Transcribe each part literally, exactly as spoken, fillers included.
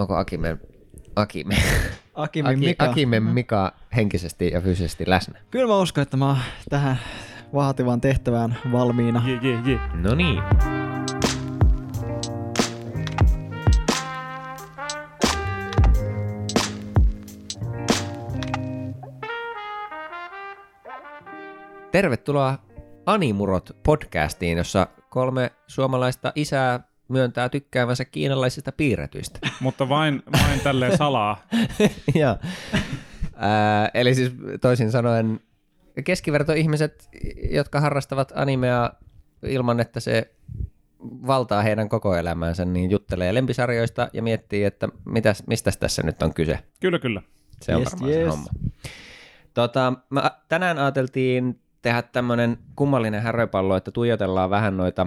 Onko Akime... Akime... Akimen Mika. Akimen Mika henkisesti ja fyysisesti läsnä. Kyllä mä uskon, että mä oon tähän vaativaan tehtävään valmiina. Yeah, yeah, yeah. No niin. Tervetuloa Animurot-podcastiin, jossa kolme suomalaista isää myöntää tykkäävänsä kiinalaisista piirretyistä. Mutta vain, vain tälleen salaa. Joo. Äh, eli siis toisin sanoen keskivertoihmiset, jotka harrastavat animea ilman, että se valtaa heidän koko elämäänsä, niin juttelee lempisarjoista ja miettii, että mitäs, mistäs tässä nyt on kyse. Kyllä, kyllä. Se on yes, varmaan yes. se homma. Tota, mä, tänään ajateltiin tehdä tämmöinen kummallinen häröpallo, että tuijotellaan vähän noita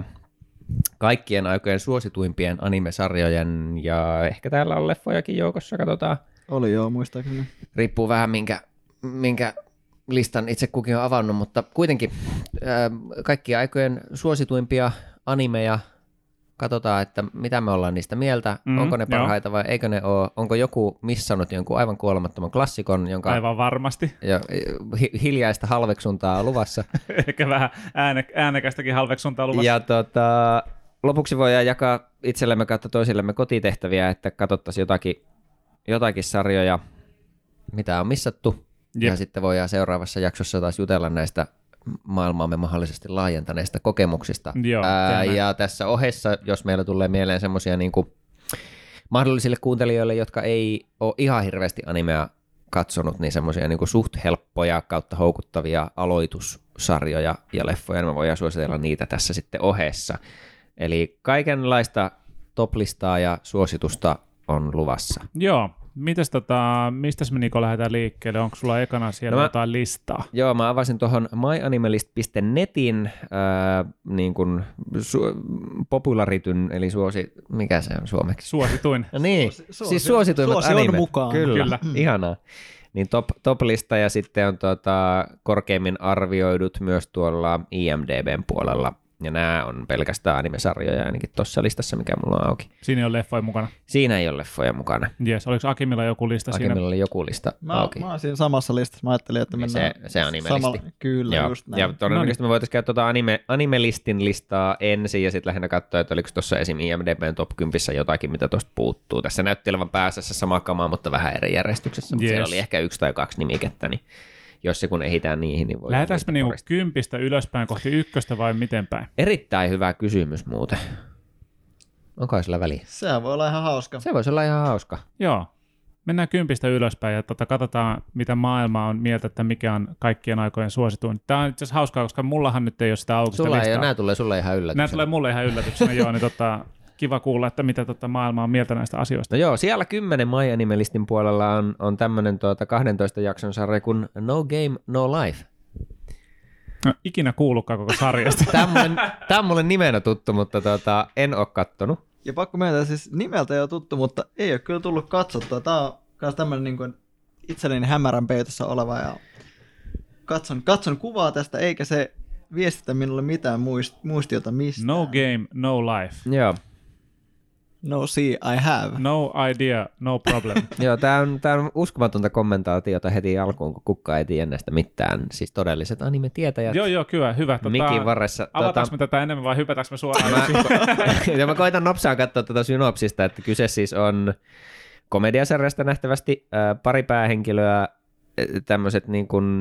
kaikkien aikojen suosituimpien animesarjojen ja ehkä täällä on leffojakin joukossa, katsotaan. Oli joo, muistaakseni. Riippuu vähän minkä, minkä listan itse kukin on avannut, mutta kuitenkin äh, kaikkien aikojen suosituimpia animeja katsotaan, että mitä me ollaan niistä mieltä, mm, onko ne parhaita joo. vai eikö ne ole, onko joku missannut jonkun aivan kuolemattoman klassikon, jonka... Aivan varmasti. Jo, hi- hiljaista halveksuntaa on luvassa. Ehkä vähän ääne- äänekästäkin halveksuntaa luvassa. Ja tota, lopuksi voidaan jakaa itsellemme kautta toisillemme kotitehtäviä, että katsottaisiin jotakin, jotakin sarjoja, mitä on missattu. Jep. Ja sitten voidaan seuraavassa jaksossa taas jutella näistä maailmaamme mahdollisesti laajentaneista kokemuksista. Joo, Ää, ja tässä ohessa, jos meillä tulee mieleen semmoisia niin kuin mahdollisille kuuntelijoille, jotka ei ole ihan hirveästi animea katsonut, niin semmoisia niin kuin suht helppoja kautta houkuttavia aloitussarjoja ja leffoja, niin me voidaan suositella niitä tässä sitten ohessa. Eli kaikenlaista toplistaa ja suositusta on luvassa. Joo. Mitäs tota, mistäs me Niko lähdetään liikkeelle? Onko sulla ekana siellä no mä, jotain listaa? Joo, mä avasin tuohon my animelist piste netin äh, niin kuin su- popularityn, eli suosi, mikä se on suomeksi? Suosituin. niin, suosi, siis suosituimmat suosi anime. Mukaan. Kyllä, Kyllä. Mm. Ihanaa. Niin top, top lista ja sitten on tota, korkeimmin arvioidut myös tuolla IMDb:n puolella. Ja nämä on pelkästään animesarjoja ainakin tuossa listassa, mikä mulla on auki. Siinä ei ole leffoja mukana? Siinä ei ole leffoja mukana. Jes, oliko Akimilla joku lista Akimilla siinä? Akimilla oli joku lista mä, auki. Mä oon siinä samassa listassa. Mä ajattelin, että mennään se, se samalla. Kyllä, joo. Just näin. Ja todennäköisesti no niin. Me voitaisiin käydä tuota anime, animelistin listaa ensin ja sitten lähinnä katsoa, että oliko tuossa esim. IMDb:n top kymmenen jotakin, mitä tuosta puuttuu. Tässä näytti olevan päässä sama kamaa, mutta vähän eri järjestyksessä. Yes. Siellä oli ehkä yksi tai kaksi nimikettä, niin... Jos se kun ehitään niihin, niin voi... Lähdetäänkö me niinku kympistä ylöspäin kohti ykköstä vai miten päin? Erittäin hyvä kysymys muuten. Onko sillä väliä? Se voi olla ihan hauska. Se voi olla ihan hauska. Joo. Mennään kympistä ylöspäin ja tota, katsotaan, mitä maailma on mieltä, että mikä on kaikkien aikojen suosituin. Tämä on itse asiassa hauskaa, koska mullahan nyt ei ole sitä auki. Sulla sitä ei ole, nämä tulee sulle ihan yllätyksenä. Nämä tulee mulle ihan yllätyksenä, joo. Niin tota, kiva kuulla, että mitä tota maailma on mieltä näistä asioista. No joo, siellä kymmenen MyAnimelistin puolella on, on tämmöinen tuota kahdentoista jakson sarja kuin No Game No Life. No, ikinä kuullutkaan koko sarjasta. Tämä on mulle nimenä tuttu, mutta tuota, en ole kattonut. Ja pakko myöntää, siis nimeltä ei ole tuttu, mutta ei ole kyllä tullut katsottua. Tämä on myös tämmöinen niin itselleni hämärän peitossa oleva. Ja katson, katson kuvaa tästä, eikä se viestitä minulle mitään muistiota mistään. No Game No Life. Joo. No see, I have. No idea, no problem. Joo, tää on, tää on uskomatonta kommentaatiota heti alkuun, kun kukka ei tiedä näistä mitään. Siis todelliset anime-tietäjät. Joo, joo, kyllä, hyvä. Tota, Mikin varressa. Avataanko tota... me tätä enemmän vai hypätäänkö me suoraan? Mä, ja mä koitan nopsaan katsoa tätä synopsista, että kyse siis on komediasarjasta nähtävästi äh, pari päähenkilöä, tämmöiset niin kuin...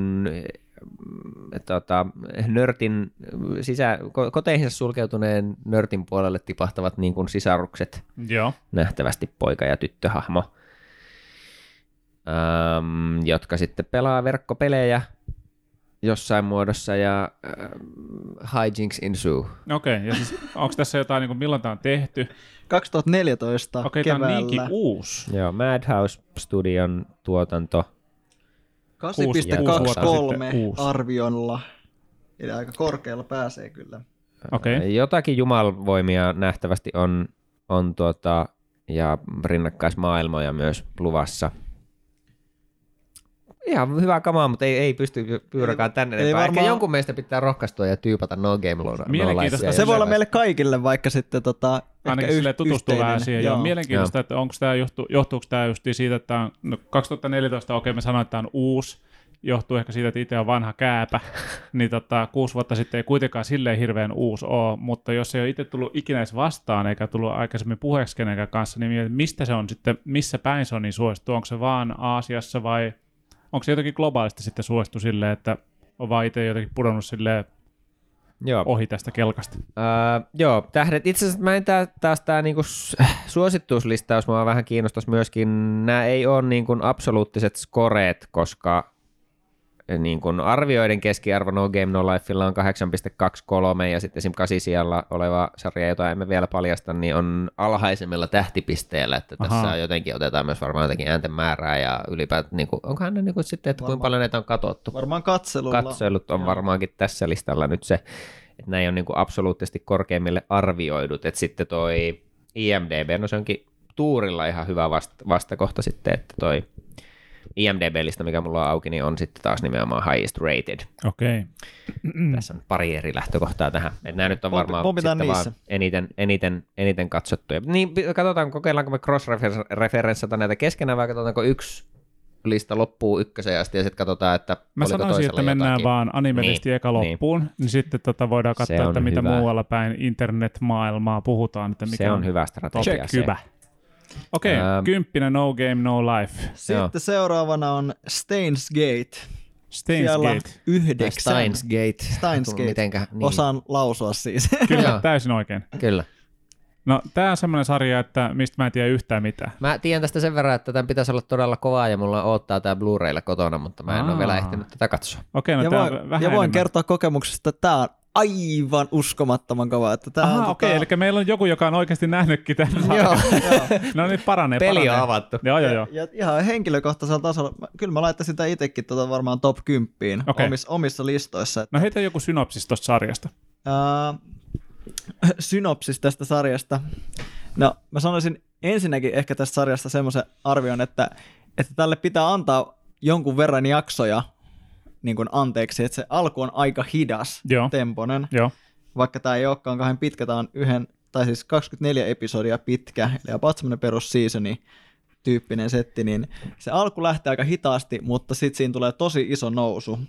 Tota, nörtin sisä, koteihinsa sulkeutuneen nörtin puolelle tipahtavat niin kuin sisarukset. Joo. Nähtävästi poika- ja tyttöhahmo, ähm, jotka sitten pelaa verkkopelejä jossain muodossa ja äh, hijinks ensue. Okei, okay, ja siis onko tässä jotain, niin kuin milloin tämä on tehty? kaksituhattaneljätoista okay, keväällä. Okei, tämä on niinkin uusi. Joo, Madhouse Studion tuotanto. kahdeksan pilkku kaksikymmentäkolme arviolla, eli aika korkealla pääsee kyllä. Okay. Jotakin jumalvoimia nähtävästi on, on tuota, ja rinnakkaismaailmoja myös luvassa. Ihan hyvä kamaa, mutta ei, ei pysty pyyräkään tänne. Ei, ei varmaan... jonkun meistä pitää rohkaistua ja tyypätä No Game No Life. Se voi olla meille kaikille, vaikka sitten tota, ainakin sille tutustuu vähän siihen. Joo. Mielenkiintoista, että onko tämä johtu, johtuuko tämä just siitä, että on, no kaksituhattaneljätoista, okei okay, me sanoin, että tämä on uusi. Johtuu ehkä siitä, että itse on vanha kääpä, niin tota, kuusi vuotta sitten ei kuitenkaan silleen hirveän uusi ole, mutta jos ei ole itse tullut ikinä edes vastaan eikä tullut aikaisemmin puheeksi kenenkään kanssa, niin mistä se on sitten, missä päin se on niin suosittu? Onko se vaan Aasiassa vai onko se jotenkin globaalisti sitten suosittu silleen, että on vaan itse jotenkin pudonnut silleen joo. ohi tästä kelkasta? Uh, joo, tähdet. Itse asiassa mä en tää, taas tämä niinku suosittuuslistaus mua vähän kiinnostaisi myöskin. Nämä ei ole niinku absoluuttiset skoreet, koska niin kuin arvioiden keskiarvo No Game No Lifella on kahdeksan pilkku kaksikymmentäkolme ja sitten esimerkiksi kasi sijalla oleva sarja, jota emme vielä paljasta, niin on alhaisemmilla tähtipisteellä, että aha. tässä jotenkin otetaan myös varmaan jotenkin äänten määrää ja ylipäätään, niin kuin, onkohan ne niin kuin sitten, että varmaan, kuinka paljon näitä on katsottu. Varmaan katselulla. Katselut on ja. varmaankin tässä listalla nyt se, että näin on niin kuin absoluuttisesti korkeimmille arvioidut, että sitten toi I M D B, no se onkin tuurilla ihan hyvä vasta- vastakohta sitten, että toi I M D B-lista, mikä mulla on auki, niin on sitten taas nimenomaan highest rated. Okei. Tässä on pari eri lähtökohtaa tähän. Et nämä nyt on varmaan vaan eniten, eniten, eniten katsottuja. Niin, katsotaan, kokeillaanko me cross-referenssata näitä keskenään vai katsotaanko yksi lista loppuu ykkösen asti ja sitten katsotaan, että mä oliko sanoisin, että mennään jotakin. Vaan animelisti niin, eka loppuun, niin, niin sitten tota voidaan katsoa, että mitä hyvä. Muualla päin internetmaailmaa puhutaan. Että mikä se on, on hyvä strategia. Hyvä. Okei, um, kymppinen No Game No Life. Sitten joo. seuraavana on Steins Gate. Steins Siellä Gate. yhdeksän. Steins Gate. Steins Gate. Mitenkä, niin. Osaan lausua siis. Kyllä, täysin oikein. Kyllä. No, tämä on semmoinen sarja, että mistä mä en tiedä yhtään mitään. Mä tiedän tästä sen verran, että tämän pitäisi olla todella kovaa ja mulla odottaa tämä Blu-raylla kotona, mutta mä en Aa. ole vielä ehtinyt tätä katsoa. Okei, okay, no tämä on vähän Ja voin enemmän. kertoa kokemuksesta, että tämä on aivan uskomattoman kova. Että Aha, tota... okei, eli meillä on joku, joka on oikeasti nähnytkin tämän. Joo, no niin, paranee, Peli paranee. on avattu. Joo, joo, joo. Ja, ja ihan henkilökohtaisella tasolla, kyllä mä laittaisin tämän itsekin tota varmaan top kymmenen okay. omissa, omissa listoissa. Että... No heitä joku synopsis tuosta sarjasta. Uh, synopsis tästä sarjasta. No, mä sanoisin ensinnäkin ehkä tästä sarjasta semmoisen arvion, että, että tälle pitää antaa jonkun verran jaksoja, niin kuin anteeksi, että se alku on aika hidas Joo. temponen, Joo. vaikka tämä ei olekaan kahden pitkä, tämä on yhden, tai siis kaksikymmentäneljä episodia pitkä, eli about semmoinen perusseasoni tyyppinen setti, niin se alku lähtee aika hitaasti, mutta sitten siinä tulee tosi iso nousu,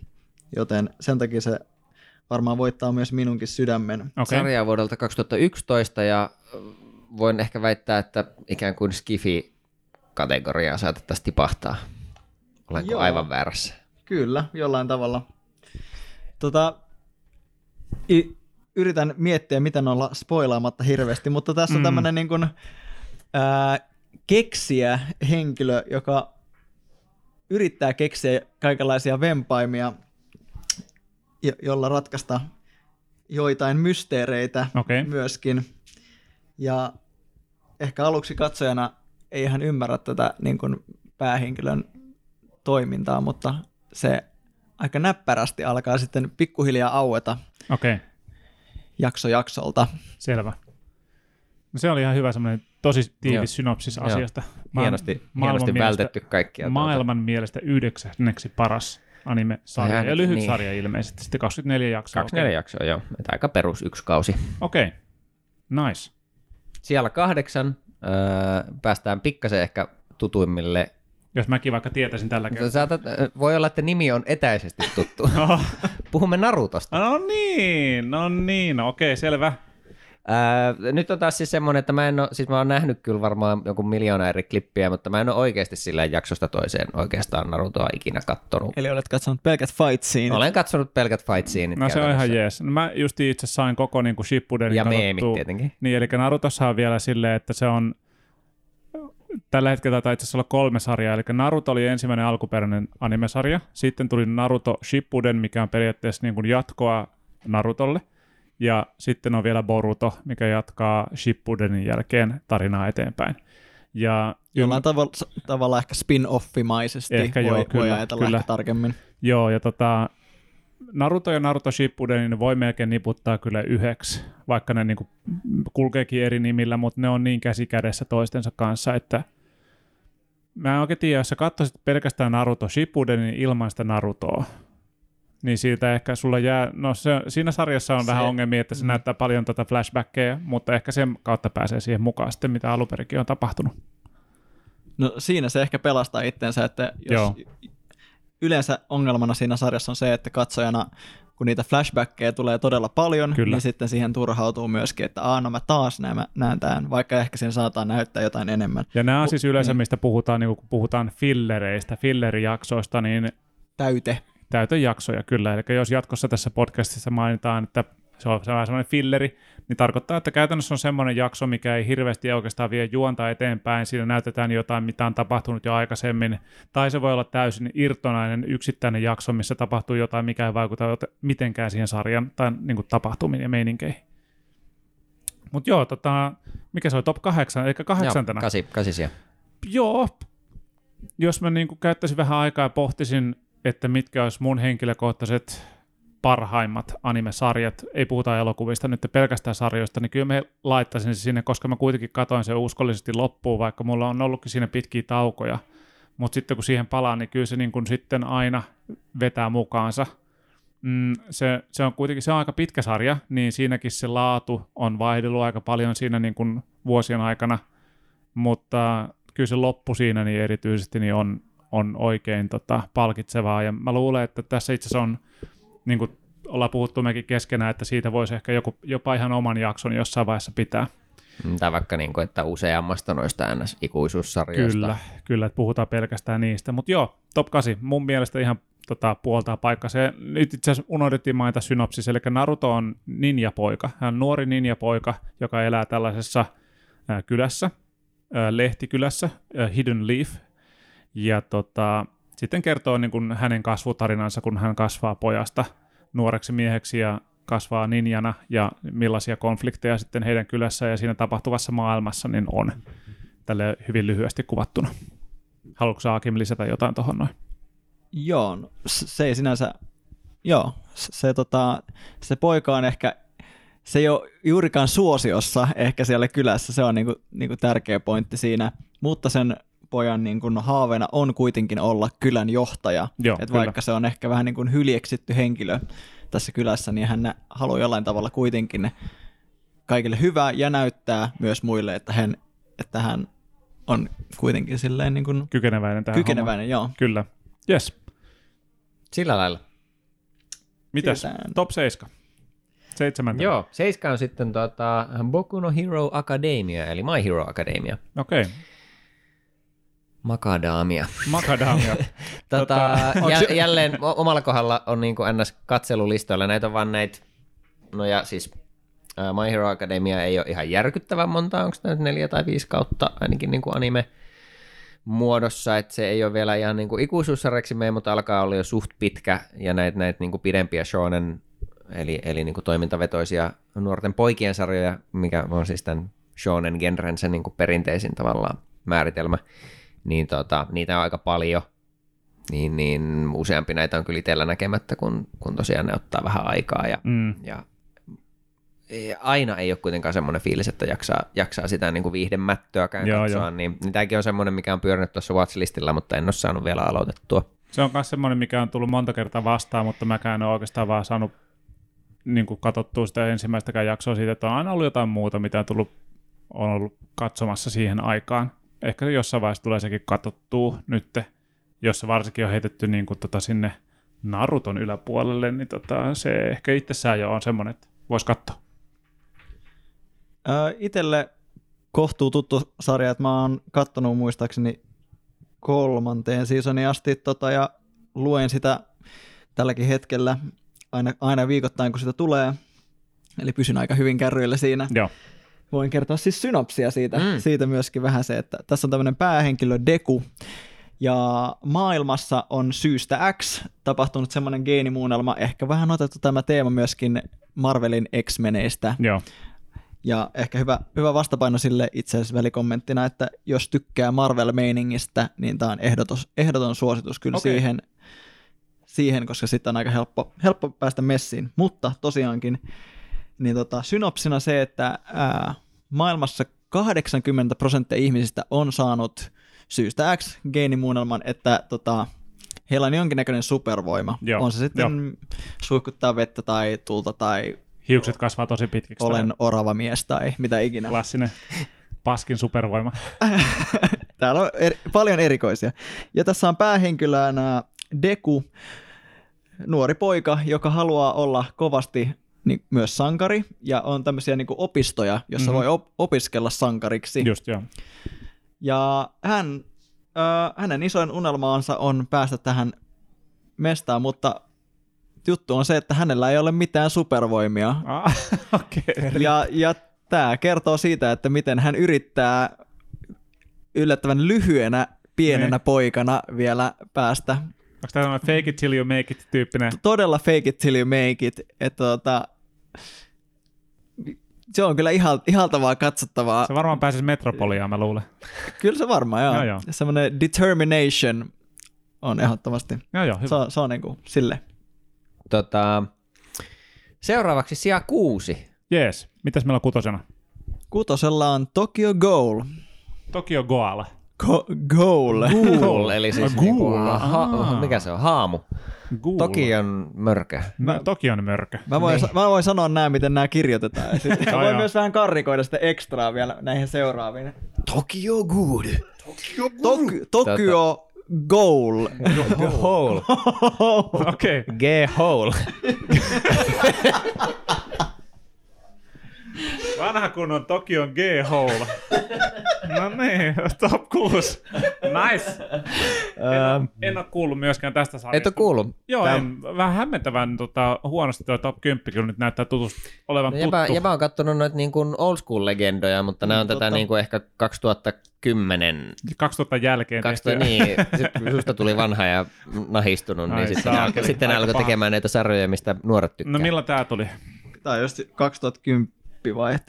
joten sen takia se varmaan voittaa myös minunkin sydämen. Okay. Sarja vuodelta kaksituhattayksitoista, ja voin ehkä väittää, että ikään kuin Skifi-kategoriaa saatettaisiin tipahtaa. Olenko Joo. aivan väärässä? Kyllä, jollain tavalla. Tota, i, yritän miettiä, miten olla spoilaamatta hirveästi, mutta tässä on mm. tämmöinen niin kuin, ää, keksijä henkilö, joka yrittää keksiä kaikenlaisia vempaimia, jo- jolla ratkaista joitain mysteereitä okay. myöskin. Ja ehkä aluksi katsojana ei ihan ymmärrä tätä niin kuin päähenkilön toimintaa, mutta... se aika näppärästi alkaa sitten pikkuhiljaa aueta okay. jakso jaksolta. Selvä. No se oli ihan hyvä semmoinen tosi tiivis synopsis Joo. asiasta. Maan, hienosti hienosti vältetty kaikkia. Maailman tuota. mielestä yhdeksänneksi paras anime-sarja ja lyhyt niin. sarja ilmeisesti. Sitten kaksikymmentäneljä jaksoa. kaksikymmentäneljä okay. jaksoa, joo. Että aika perus yksi kausi. Okei, okay. nice. Siellä kahdeksan. Öö, päästään pikkasen ehkä tutuimmille. Jos mäkin vaikka tietäisin tällä kertaa. Saatat, voi olla, että nimi on etäisesti tuttu. No. Puhumme Narutosta. No niin, no niin, no, okei, selvä. Öö, nyt on taas siis semmoinen, että mä en ole, siis mä oon nähnyt kyllä varmaan joku miljoona eri klippiä, mutta mä en ole oikeasti sillä jaksosta toiseen oikeastaan Narutoa ikinä kattonut. Eli olet katsonut pelkät fight sceneit. Olen katsonut pelkät fight sceneit. No se on ihan jees. No, mä just itse sain koko niin kuin Shippudenin ja katsottua. Ja meemit tietenkin. Niin, eli Narutossa on vielä silleen, että se on... Tällä hetkellä taitaa itse asiassa olla kolme sarjaa, eli Naruto oli ensimmäinen alkuperäinen animesarja, sitten tuli Naruto Shippuden, mikä on periaatteessa niin kuin jatkoa Narutolle, ja sitten on vielä Boruto, mikä jatkaa Shippudenin jälkeen tarinaa eteenpäin. Ja jollain tavalla, tavalla ehkä spin-offimaisesti ehkä voi, joo, kyllä, voi ajatella kyllä. ehkä tarkemmin. Joo, ja tota, Naruto ja Naruto Shippuden niin voi melkein niputtaa kyllä yhdeksi, vaikka ne niin kuin kulkeekin eri nimillä, mutta ne on niin käsi kädessä toistensa kanssa, että mä en oikein tiedä, jos sä katsoisit pelkästään Naruto Shippudenin ilman sitä Narutoa, niin siitä ehkä sulla jää, no se, siinä sarjassa on se, vähän ongelmia, että se mm. näyttää paljon tätä flashbackkejä, mutta ehkä sen kautta pääsee siihen mukaan sitten, mitä alunperinkin on tapahtunut. No siinä se ehkä pelastaa itsensä, että jos Joo. yleensä ongelmana siinä sarjassa on se, että katsojana, kun niitä flashbackkejä tulee todella paljon, Kyllä. niin sitten siihen turhautuu myöskin, että aah, no mä taas näen tämän, vaikka ehkä siinä saataan näyttää jotain enemmän. Ja nämä on siis yleensä, niin. mistä puhutaan, niin kun puhutaan fillereistä, fillerijaksoista, niin... Täyte. Täytejaksoja, kyllä. Eli jos jatkossa tässä podcastissa mainitaan, että se on vähän semmoinen filleri, niin tarkoittaa, että käytännössä on semmoinen jakso, mikä ei hirveästi oikeastaan vie juonta eteenpäin. Siinä näytetään jotain, mitä on tapahtunut jo aikaisemmin. Tai se voi olla täysin irtonainen yksittäinen jakso, missä tapahtuu jotain, mikä ei vaikuta mitenkään siihen sarjan tai niin kuin tapahtumiin ja meininkeihin. Mutta joo, tota, mikä se oli? Top kahdeksan, eli kahdeksantena. Joo, kasi, kasi siellä. Joo. Jos mä niin kuin käyttäisin vähän aikaa ja pohtisin, että mitkä olisi mun henkilökohtaiset parhaimmat animesarjat, ei puhuta elokuvista, nyt pelkästään sarjoista, niin kyllä mä laittaisin se sinne, koska mä kuitenkin katoin sen uskollisesti loppuun, vaikka mulla on ollutkin siinä pitkiä taukoja, mutta sitten kun siihen palaan, niin kyllä se niin kun sitten aina vetää mukaansa. Mm, se, se on kuitenkin se on aika pitkä sarja, niin siinäkin se laatu on vaihdellut aika paljon siinä niin kun vuosien aikana, mutta kyllä se loppu siinä niin erityisesti niin on, on oikein tota, palkitsevaa, ja mä luulen, että tässä itse asiassa on niin kuin ollaan puhuttu mekin keskenään, että siitä voisi ehkä joku, jopa ihan oman jakson jossain vaiheessa pitää. Tai vaikka niin kuin, että useammasta noista ikuisuussarjoista. Kyllä, kyllä, että puhutaan pelkästään niistä. Mutta joo, top kahdeksan mun mielestä ihan tota, puoltaa paikkaa. Nyt itse asiassa unohdettiin mainita synopsis, eli Naruto on ninjapoika. Hän on nuori ninjapoika, joka elää tällaisessa ää, kylässä, ää, lehtikylässä, ää, Hidden Leaf. Ja tota... Sitten kertoo niin kuin hänen kasvutarinansa, kun hän kasvaa pojasta nuoreksi mieheksi ja kasvaa ninjana ja millaisia konflikteja sitten heidän kylässä ja siinä tapahtuvassa maailmassa niin on. Tälle hyvin lyhyesti kuvattuna. Haluatko Aakim lisätä jotain tuohon noin? Joo, no, se ei sinänsä... Joo, se, se, tota, se poika on ehkä... Se ei ole juurikaan suosiossa ehkä siellä kylässä, se on niin kuin, niin kuin tärkeä pointti siinä, mutta sen... pojan niin kuin haaveena on kuitenkin olla kylän johtaja. Joo, että vaikka se on ehkä vähän niin kuin hyljeksitty henkilö tässä kylässä, niin hän haluaa jollain tavalla kuitenkin kaikille hyvää ja näyttää myös muille, että hän, että hän on kuitenkin silleen niin kuin kykeneväinen tähän kykeneväinen, homma. Joo. Kyllä. Yes. Sillä lailla. Mitäs? Siirtään. Top seitsemän. seitsemän. Joo, seitsemän on sitten tuota Boku no Hero Academia, eli My Hero Academia. Okei. Okay. Makadaamia. Makadaamia. tota, jä, jälleen omalla kohdalla on niin kuin ns. Katselulistoilla. Näitä on vaan näitä, no ja siis uh, My Hero Academia ei ole ihan järkyttävän monta, onko tämä nyt neljä tai viisi kautta ainakin niin kuin anime-muodossa, että se ei ole vielä ihan niin kuin ikuisuussarjaksi meidän, mutta alkaa olla jo suht pitkä ja näitä, näitä niin kuin pidempiä shonen, eli, eli niin kuin toimintavetoisia nuorten poikien sarjoja, mikä on siis tämän shonen genren sen niin kuin perinteisin tavallaan määritelmä. Niin tota, niitä on aika paljon, niin, niin useampi näitä on kyllä itsellä näkemättä, kun, kun tosiaan ne ottaa vähän aikaa. Ja, mm. ja, ja aina ei ole kuitenkaan semmoinen fiilis, että jaksaa, jaksaa sitä niin kuin viihdemättöäkään katsoa. Niin, niin tämäkin on semmoinen, mikä on pyörinyt tuossa watchlistillä, mutta en ole saanut vielä aloitettua. Se on myös semmoinen, mikä on tullut monta kertaa vastaan, mutta mäkään en ole oikeastaan vaan saanut niin kuin katsottua sitä ensimmäistäkään jaksoa siitä, että on aina ollut jotain muuta, mitä on, tullut, on ollut katsomassa siihen aikaan. Ehkä jossain vaiheessa tulee sekin katsottua nyt, jossa varsinkin on heitetty niin kuin tota sinne Naruton yläpuolelle, niin tota se ehkä itsessään jo on semmoinen, että voisi katsoa. Äh, itelle kohtuu tuttu sarja, että mä oon katsonut muistaakseni kolmanteen seasonin asti tota, ja luen sitä tälläkin hetkellä aina, aina viikoittain, kun sitä tulee. Eli pysyn aika hyvin kärryillä siinä. Joo. Voin kertoa siis synopsia siitä, mm. siitä myöskin vähän se, että tässä on tämmöinen päähenkilö Deku, ja maailmassa on syystä X tapahtunut semmoinen geenimuunnelma, ehkä vähän otettu tämä teema myöskin Marvelin X-meneistä. Joo. Ja ehkä hyvä, hyvä vastapaino sille itse asiassa välikommenttina, että jos tykkää Marvel-meiningistä, niin tämä on ehdotus, ehdoton suositus kyllä okay. siihen, siihen, koska sitten on aika helppo, helppo päästä messiin, mutta tosiaankin niin tota, synopsina se, että ää, maailmassa kahdeksankymmentä prosenttia ihmisistä on saanut syystä X geenimuunnelman, että tota, heillä on jonkinnäköinen supervoima. Joo, on se sitten jo. Suihkuttaa vettä tai tulta tai... Hiukset kasvaa tosi pitkiksi. Olen tai... orava mies tai mitä ikinä. Klassinen paskin supervoima. Täällä on eri, paljon erikoisia. Ja tässä on päähenkilönä Deku, nuori poika, joka haluaa olla kovasti niin, myös sankari, ja on tämmöisiä niin kuin opistoja, jossa mm-hmm. voi op- opiskella sankariksi. Just, joo. Ja hän, äh, hänen isoin unelmaansa on päästä tähän mestaan, mutta juttu on se, että hänellä ei ole mitään supervoimia. Ah, okay. Ja, ja tämä kertoo siitä, että miten hän yrittää yllättävän lyhyenä, pienenä Nei. poikana vielä päästä. Onko tämä fake it till you make it -tyyppinen? Todella fake it till you make it. Että tota, se on kyllä ihaltavaa katsottavaa. Se varmaan pääsisi Metropoliaan, mä luulen. Kyllä se varmaan, joo. joo, joo. Sellainen determination on ehdottomasti. Joo, joo, se, se on niin kuin sille. Tota, seuraavaksi sija kuusi. Jees. Mitäs meillä on kutosena? Kutosella on Tokyo Ghoul. Tokyo Ghoul. Go- goal. Goal, eli siis Goal. Niinku, ha- mikä se on, haamu. Goal. Tokion mörkö. Mä, Tokion mörkö. Mä voin, niin. mä voin sanoa nämä, miten nämä kirjoitetaan. Mä voin myös vähän karrikoida sitä ekstraa vielä näihin seuraaviin. Tokyo Good. Tokyo Good. Tok- Tokyo Goal. Goal. Okei. G-hole. Vanha kunnon Tokion G-hole. No niin, top kuusi. Nice. En, um, en ole kuullut myöskään tästä sarjasta. Et ole kuullut? Joo, Tää... en, vähän hämmentävän tota, huonosti tuo top kymmenen kyllä nyt näyttää tutus, olevan no, tuttu. Jäpä on kattonut noita niin kuin old school -legendoja, mutta nämä on Totta. tätä niin kuin ehkä kaksituhattakymmenen. kaksituhatta jälkeen. kaksituhatta, niin, susta tuli vanha ja nahistunut, Ai, niin saa, sitten, sitten alkoi tekemään näitä sarjoja, mistä nuoret tykkää. No milloin tää tuli? Tää on just kaksituhattakymmenen.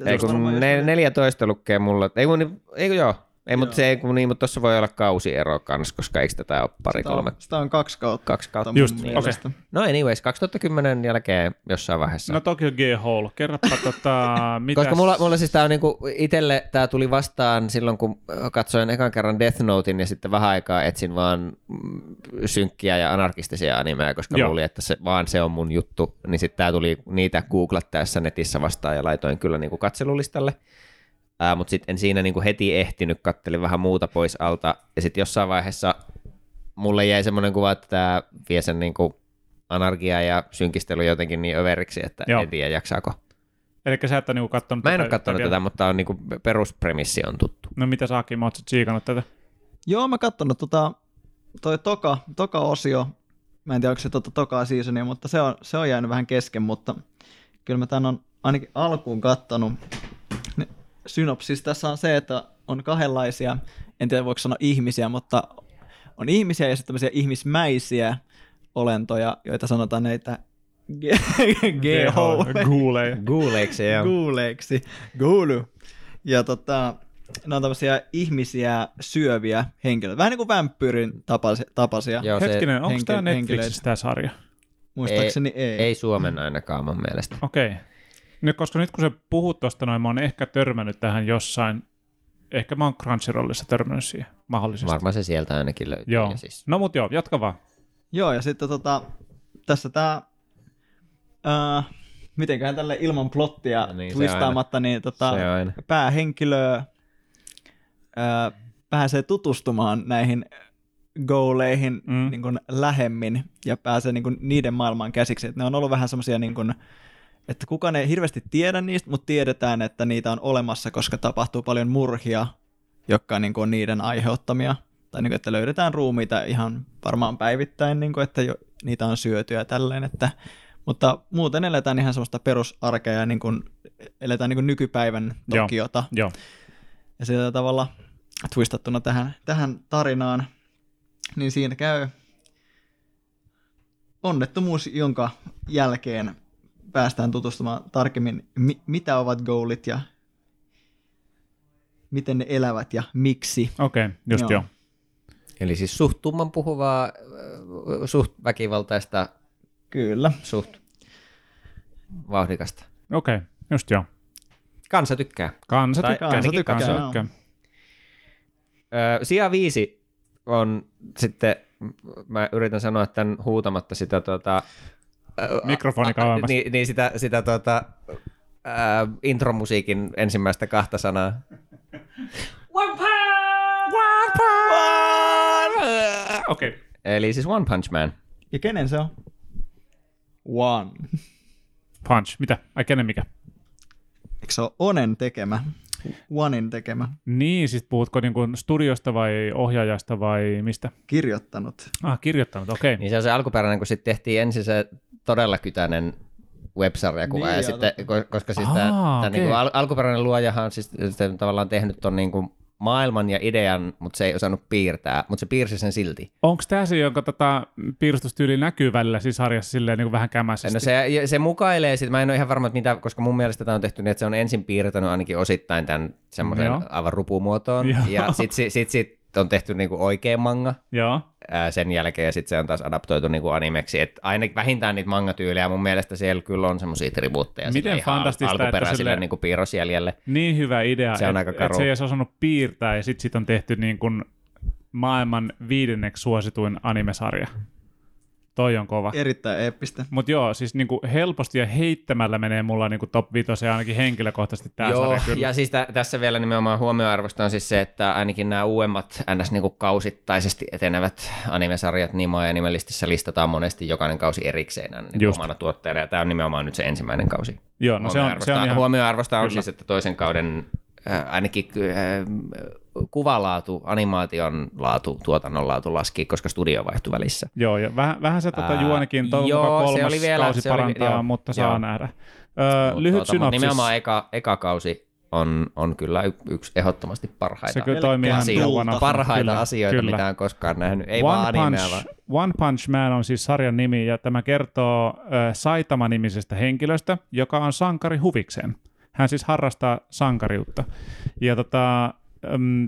Ei kun ne, neljätoista lukee mulla. Ei kun, ei kun joo. Ei, mutta se ei kun niin, mutta tuossa voi olla kausiero kans, koska eikö tätä ole pari sitä on, kolme? Sitä on kaksi kautta. Kaksi kautta. Just, niin okei. Okay. No anyways, kaksituhattakymmenen jälkeen jossain vaiheessa. No Tokyo G-Hole, kerropa tota, mitäs? Koska mulla, mulla siis tää on niinku, itelle tää tuli vastaan silloin, kun katsoin ekan kerran Death Notein ja sitten vähän aikaa etsin vaan synkkiä ja anarkistisia animeja, koska joo. luulin, että se, vaan se on mun juttu. Niin sitten tää tuli niitä googlattaessa netissä vastaan ja laitoin kyllä niinku katselulistalle. Uh, mutta sitten en siinä niinku heti ehtinyt, kattelin vähän muuta pois alta, ja sitten jossain vaiheessa mulle jäi semmoinen kuva, että tämä vie sen niinku anarkia ja synkistely jotenkin niin överiksi, että Joo. en tiedä jaksaako. Elikkä sä et ole niinku katsonut tätä? Mä en ole katsonut tätä, mutta on niinku peruspremissi on tuttu. No mitä sä Aki, mä oot tsiikannut tätä? Joo, mä katsonut tota, toi toka, toka osio, mä en tiedä onko se tota tokaa seasonia, mutta se on, se on jäänyt vähän kesken, mutta kyllä mä tämän on ainakin alkuun katsonut. Synopsis tässä on se, että on kahdenlaisia, en tiedä voiko sanoa ihmisiä, mutta on ihmisiä ja sitten tämmöisiä ihmismäisiä olentoja, joita sanotaan näitä G-houleiksi. Ghuleiksi. Ghulu. Ja tota, ne on tämmöisiä ihmisiä syöviä henkilöitä. Vähän niin kuin vampyyrin tapaisia. Joo, se, hetkinen, onko henkilö, tämä Netflixissä tämä sarja? Muistaakseni ei. Ei, ei Suomen ainakaan mun mielestä. Okei. Okay. Nyt, koska nyt kun sä puhut tuosta noin, mä oon ehkä törmännyt tähän jossain, ehkä mä oon Crunchyrollissa törmännyt siihen mahdollisesti. Varmaan se sieltä ainakin löytyy. Joo. Ja siis. No mut joo, jatka vaan. Joo, ja sitten tota, tässä tää, äh, mitenköhän tälle ilman plottia no niin, twistaamatta, niin tota, päähenkilö äh, pääsee tutustumaan näihin goaleihin mm. niin kun lähemmin ja pääsee niin kun niiden maailmaan käsiksi. Et ne on ollut vähän semmosia niin kun, että kukaan ei hirveästi tiedä niistä, mutta tiedetään, että niitä on olemassa, koska tapahtuu paljon murhia, jotka niin kuin on niiden aiheuttamia. Tai niin kuin, että löydetään ruumiita ihan varmaan päivittäin, niin kuin, että jo, niitä on syötyä ja tälleen. Että, mutta muuten eletään ihan sellaista perusarkea ja niin kuin, eletään niin kuin nykypäivän Tokiota. Joo, jo. Ja sillä tavalla twistattuna tähän, tähän tarinaan, niin siinä käy onnettomuus, jonka jälkeen päästään tutustumaan tarkemmin, mi- mitä ovat goalit ja miten ne elävät ja miksi. Okei, okay, just joo. joo. Eli siis suht tumman puhuvaa, suht väkivaltaista, kyllä, suht vauhdikasta. Okei, okay, just joo. Kansa tykkää. Kansa tykkää. Kansa tykkää. Kansa tykkää. Sija viisi on sitten, mä yritän sanoa tämän huutamatta sitä tuota... Mikrofoni kauemmas. Niin, niin sitä, sitä tuota, ää, intromusiikin ensimmäistä kahta sanaa. One Punch! One Punch! Okei. Okay. Eli siis One Punch Man. Ja kenen se on? One. Punch. Mitä? Ai kenen mikä? Eikö se ole Onen tekemä? Onein tekemä. Niin, siis puhutko niin kuin studiosta vai ohjaajasta vai mistä? Kirjoittanut. Ah, kirjoittanut, okei. Okay. Niin se on se alkuperäinen, kun sitten tehtiin ensin se todella kytäinen websarjakuva. Niin, ja sitten, koska siis Aha, tämä, okay. tämä niin al- alkuperäinen luojahan on siis tavallaan tehnyt tuon niin kuin maailman ja idean, mutta se ei osannut piirtää, mutta se piirsi sen silti. Onko tämä se, jonka tota piirustustyyli näkyy välillä siis harjassa silleen niin kuin vähän kämäisesti? No se, se mukailee, sit mä en ole ihan varma, että mitä, koska mun mielestä tämä on tehty niin, että se on ensin piirtänyt ainakin osittain tämän semmoisen aivan rupumuotoon, Joo. ja sitten sit, sit, sit on tehty niin kuin oikea manga Joo. Ää, sen jälkeen, ja sitten se on taas adaptoitu niin kuin animeksi, että ainakin vähintään niitä mangatyyliä, mun mielestä siellä kyllä on semmoisia tribuutteja. Miten fantastista, ihan alkuperäisille sille... niin kuin piirrosjäljelle. Niin hyvä idea, se on et, aika karu. Et se ei edes osannut piirtää, ja sitten sit on tehty niin kuin maailman viidenneksi suosituin animesarja. Toi on kova. Erittäin eeppistä. Mutta joo, siis niinku helposti ja heittämällä menee mulla niinku top viisi ainakin henkilökohtaisesti tämä sarja kyllä. Ja siis t- tässä vielä nimenomaan huomioarvosta on siis se, että ainakin nämä uudemmat ns. Niinku kausittaisesti etenevät animesarjat niin MyAnimeListissä listataan monesti jokainen kausi erikseen niin omana tuotteena. Ja tämä on nimenomaan nyt se ensimmäinen kausi. Joo, no se on, se on ihan... Huomioarvosta on kyllä. Siis, että toisen kauden äh, ainakin... Äh, kuvalaatu, animaation laatu, tuotannon laatu laski, koska studio vaihtui välissä. Joo, ja vähän, vähän se tota juonikin, toivon mukaan kolmas oli vielä, kausi parantaa, oli, joo, mutta joo. Saa nähdä. Öö, Mut, lyhyt tuota, synopsis. Nimenomaan eka, eka kausi on, on kyllä yksi ehdottomasti parhaita, se kyllä toimii asioita, parhaita kyllä, asioita, kyllä. Mitä on koskaan nähnyt. Ei One, vaan punch, vaan. One Punch Man on siis sarjan nimi, ja tämä kertoo äh, Saitama-nimisestä henkilöstä, joka on sankari huvikseen. Hän siis harrastaa sankariutta. Ja tota...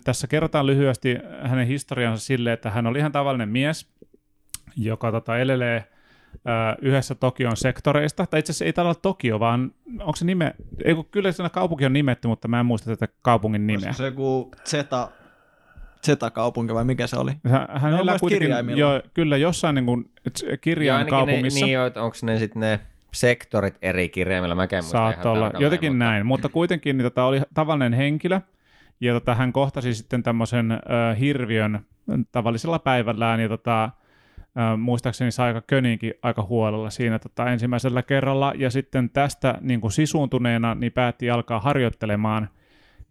Tässä kerrotaan lyhyesti hänen historiansa silleen, että hän oli ihan tavallinen mies, joka tota, elelee ää, yhdessä Tokion sektoreista. Tai itse asiassa ei täällä ole Tokio, vaan onko se nime? Ei, kyllä siinä kaupunki on nimetty, mutta mä en muista tätä kaupungin nimeä. Olisiko se joku Zeta, Zeta-kaupunki vai mikä se oli? Hän, hän no, elää kuitenkin jo, kyllä jossain niin kuin, kirjain kaupungissa. Niin, onko ne sitten ne... sektorit eri kirjaimilla? Mä käyn muista ihan tarkalleen. Jotenkin mutta... näin, mutta kuitenkin niin, tota, oli tavallinen henkilö. Ja tota, hän kohtasi sitten tämmöisen äh, hirviön tavallisella päivällään, ja tota, äh, muistaakseni sai aika köninkin aika huolella siinä tota, ensimmäisellä kerralla, ja sitten tästä niin kuin sisuuntuneena niin päätti alkaa harjoittelemaan,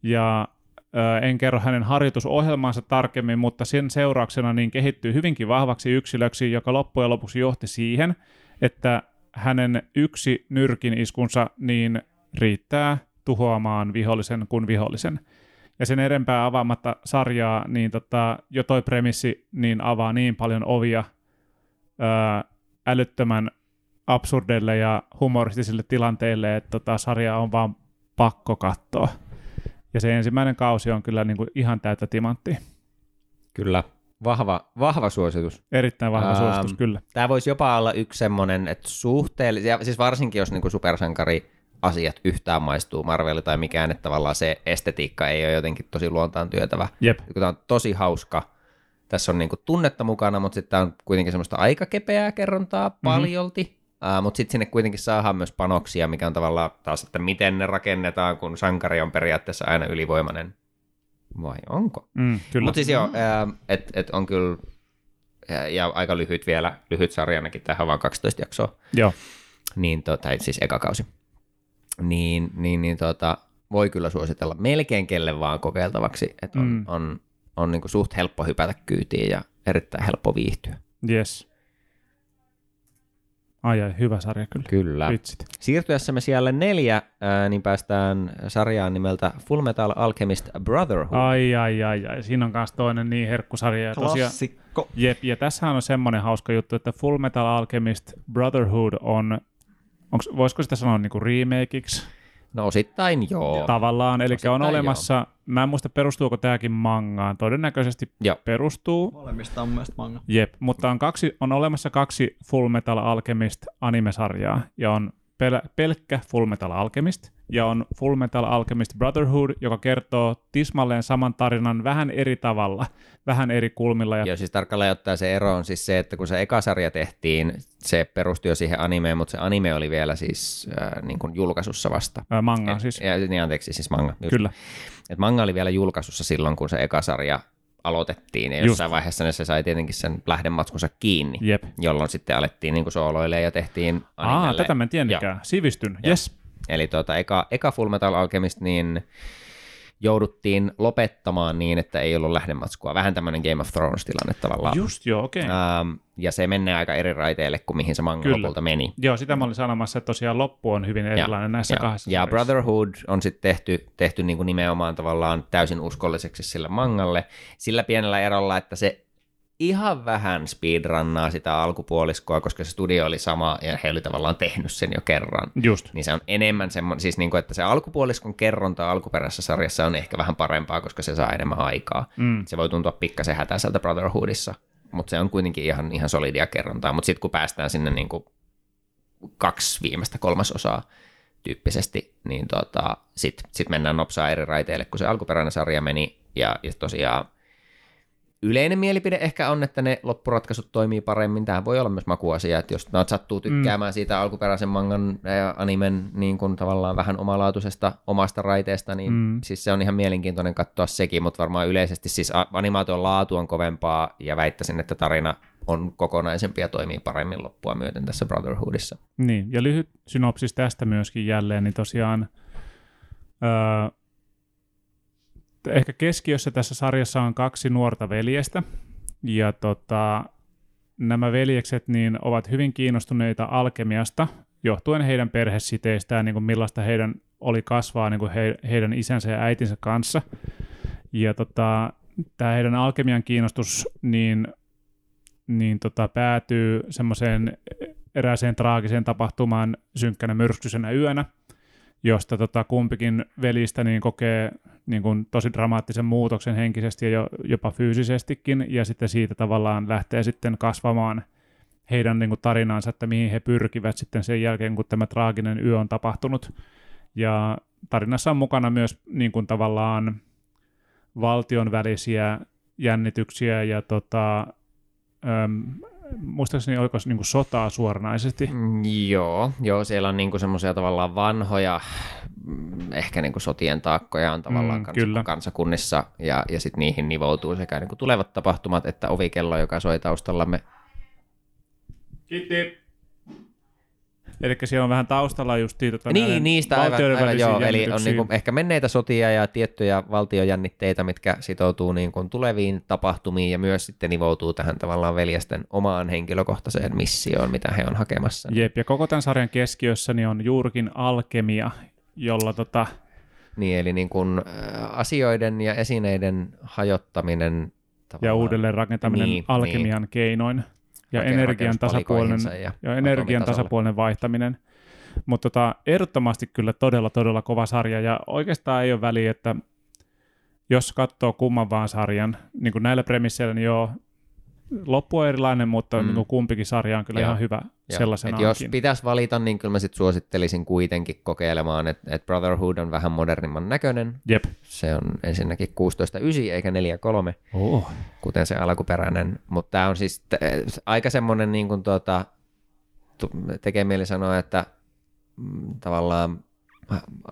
ja äh, en kerro hänen harjoitusohjelmaansa tarkemmin, mutta sen seurauksena niin kehittyy hyvinkin vahvaksi yksilöksi, joka loppujen lopuksi johti siihen, että hänen yksi nyrkin iskunsa niin riittää tuhoamaan vihollisen kuin vihollisen. Ja sen edempää avaamatta sarjaa, niin tota, jo toi premissi niin avaa niin paljon ovia ää, älyttömän absurdeille ja humoristisille tilanteille, että tota, sarjaa on vaan pakko katsoa. Ja se ensimmäinen kausi on kyllä niinku ihan täyttä timanttia. Kyllä, vahva, vahva suositus. Erittäin vahva ähm, suositus, kyllä. Tämä voisi jopa olla yksi semmoinen, että suhteellisesti, siis varsinkin jos niinku supersankari, asiat yhtään maistuu Marveli tai mikään, että tavallaan se estetiikka ei ole jotenkin tosi luontaan työtävä. Jep. Tämä on tosi hauska. Tässä on niinku tunnetta mukana, mutta sitten tämä on kuitenkin semmoista aika kepeää kerrontaa mm-hmm. paljolti, uh, mutta sitten sinne kuitenkin saadaan myös panoksia, mikä on tavallaan taas, että miten ne rakennetaan, kun sankari on periaatteessa aina ylivoimainen. Vai onko? Mm, mutta siis joo, uh, että et on kyllä, ja, ja aika lyhyt vielä, lyhyt sarjanakin, tähän on vaan kaksitoista jaksoa. Joo. Niin, tota, siis eka kausi. Niin, niin, niin tota, voi kyllä suositella melkein kelle vaan kokeiltavaksi, että on, mm. on, on niinku suht helppo hypätä kyytiin ja erittäin helppo viihtyä. Yes. Ai ai, hyvä sarja kyllä. Kyllä. Vitsit. Siirtyessämme siellä neljä, ää, niin päästään sarjaan nimeltä Fullmetal Alchemist Brotherhood. Ai ai ai, ai. Siinä on myös toinen niin herkkusarja. Klassikko. Tosiaan, jep, ja tässähän on semmoinen hauska juttu, että Fullmetal Alchemist Brotherhood on... Onks, voisiko sitä sanoa niinku remakeiksi? No osittain joo. Tavallaan, eli osittain on olemassa, joo. Mä en muista perustuuko tämäkin mangaan, todennäköisesti joo. Perustuu. Molemmista on mielestäni manga. Jep, mutta on, kaksi, on olemassa kaksi Fullmetal Alchemist animesarjaa, ja on pel- pelkkä Fullmetal Alchemist, ja on Fullmetal Alchemist Brotherhood, joka kertoo tismalleen saman tarinan vähän eri tavalla, vähän eri kulmilla. Ja... Joo, siis tarkalleen ottaa se ero on siis se, että kun se eka sarja tehtiin, se perustui jo siihen animeen, mutta se anime oli vielä siis äh, niin kuin julkaisussa vasta. Äh, manga et, siis. Ja, niin anteeksi, siis manga. Just. Kyllä. Et manga oli vielä julkaisussa silloin, kun se eka sarja aloitettiin, ja jossain vaiheessa se sai tietenkin sen lähdematkunsa kiinni, jep, jolloin sitten alettiin niin kuin sooloilemaan ja tehtiin animelle. Aa, tätä mä en tiennytkään. Sivistyn, jes. Eli tuota, eka, eka Fullmetal Alchemist niin jouduttiin lopettamaan niin, että ei ollut lähdematskua. Vähän tämmöinen Game of Thrones-tilanne tavallaan. Just joo, okei. Okay. Ähm, ja se menee aika eri raiteille kuin mihin se manga kyllä lopulta meni. Joo, sitä mä olin sanomassa, että tosiaan loppu on hyvin erilainen ja, näissä ja, kahdessa. Ja sarissa. Brotherhood on sitten tehty, tehty niin kuin nimenomaan tavallaan täysin uskolliseksi sille mangalle. Sillä pienellä erolla, että se ihan vähän speedrunnaa sitä alkupuoliskoa, koska se studio oli sama ja he oli tavallaan tehnyt sen jo kerran. Just. Niin se on enemmän semmoinen, siis niin kuin, että se alkupuoliskon kerronta alkuperäisessä sarjassa on ehkä vähän parempaa, koska se saa enemmän aikaa. Mm. Se voi tuntua pikkasen hätäiseltä Brotherhoodissa, mutta se on kuitenkin ihan, ihan solidia kerrontaa. Mutta sitten kun päästään sinne niin kuin kaksi viimeistä kolmasosaa tyyppisesti, niin tota, sitten sit mennään nopsaa eri raiteille, kun se alkuperäinen sarja meni ja, ja tosiaan yleinen mielipide ehkä on, että ne loppuratkaisut toimii paremmin. Tämähän voi olla myös makuasia, että jos sattuu tykkäämään mm. siitä alkuperäisen mangan ja animen niin kuin tavallaan vähän omalaatuisesta omasta raiteesta, niin mm. siis se on ihan mielenkiintoinen katsoa sekin, mutta varmaan yleisesti siis animaation laatu on kovempaa ja väittäisin, että tarina on kokonaisempi ja toimii paremmin loppua myöten tässä Brotherhoodissa. Niin, ja lyhyt synopsis tästä myöskin jälleen, niin tosiaan... Öö... Ehkä keskiössä tässä sarjassa on kaksi nuorta veljestä, ja tota, nämä veljekset niin ovat hyvin kiinnostuneita alkemiasta, johtuen heidän perhesiteistään, niin kuin millaista heidän oli kasvaa niin kuin he, heidän isänsä ja äitinsä kanssa. Ja tota, tämä heidän alkemian kiinnostus niin, niin tota, päätyy semmoiseen erääseen traagiseen tapahtumaan synkkänä myrskyisenä yönä, josta tota, kumpikin velistä niin kokee niin kuin tosi dramaattisen muutoksen henkisesti ja jopa fyysisestikin, ja sitten siitä tavallaan lähtee sitten kasvamaan heidän niin kuin tarinaansa, että mihin he pyrkivät sitten sen jälkeen, kun tämä traaginen yö on tapahtunut. Ja tarinassa on mukana myös niin kuin tavallaan valtion välisiä jännityksiä ja tota, äm, muistaakseni oliko se niin kuin sotaa suoranaisesti? Mm, joo, joo, siellä on niin kuin semmoisia tavallaan vanhoja, ehkä niin kuin sotien taakkoja on tavallaan mm, kans- kansakunnissa, ja, ja sitten niihin nivoutuu sekä niin kuin tulevat tapahtumat, että ovikello, joka soi taustallamme. Kiitti! Eli siellä on vähän taustalla just tota niin, niistä valtioiden aivan, välisiä aivan, joo, eli on niin kuin ehkä menneitä sotia ja tiettyjä valtiojännitteitä, mitkä sitoutuu niin kuin tuleviin tapahtumiin ja myös sitten nivoutuu tähän tavallaan veljesten omaan henkilökohtaiseen missioon, mitä he on hakemassa. Jep, ja koko tämän sarjan keskiössä niin on juurikin alkemia, jolla... Tota... Niin, eli niin kuin asioiden ja esineiden hajottaminen. Tavallaan. Ja uudelleen rakentaminen niin, alkemian niin. keinoin. Ja energian tasapuolinen, ja, ja energian tasapuolinen vaihtaminen. Mutta tota, ehdottomasti kyllä todella, todella kova sarja. Ja oikeastaan ei ole väliä, että jos katsoo kumman vaan sarjan, niin kuin näillä premisseillä, niin joo, loppu on erilainen, mutta mm. niin kuin kumpikin sarja on kyllä ja, ihan hyvä sellaisenaankin. Jos pitäisi valita, niin kyllä mä sit suosittelisin kuitenkin kokeilemaan, että et Brotherhood on vähän modernimman näköinen. Jep. Se on ensinnäkin kuusitoista yhdeksän eikä neljä kolme, oh. kuten se alkuperäinen. Mutta tämä on siis t- aika semmoinen, niin kuin tuota, tekee mieli sanoa, että mm, tavallaan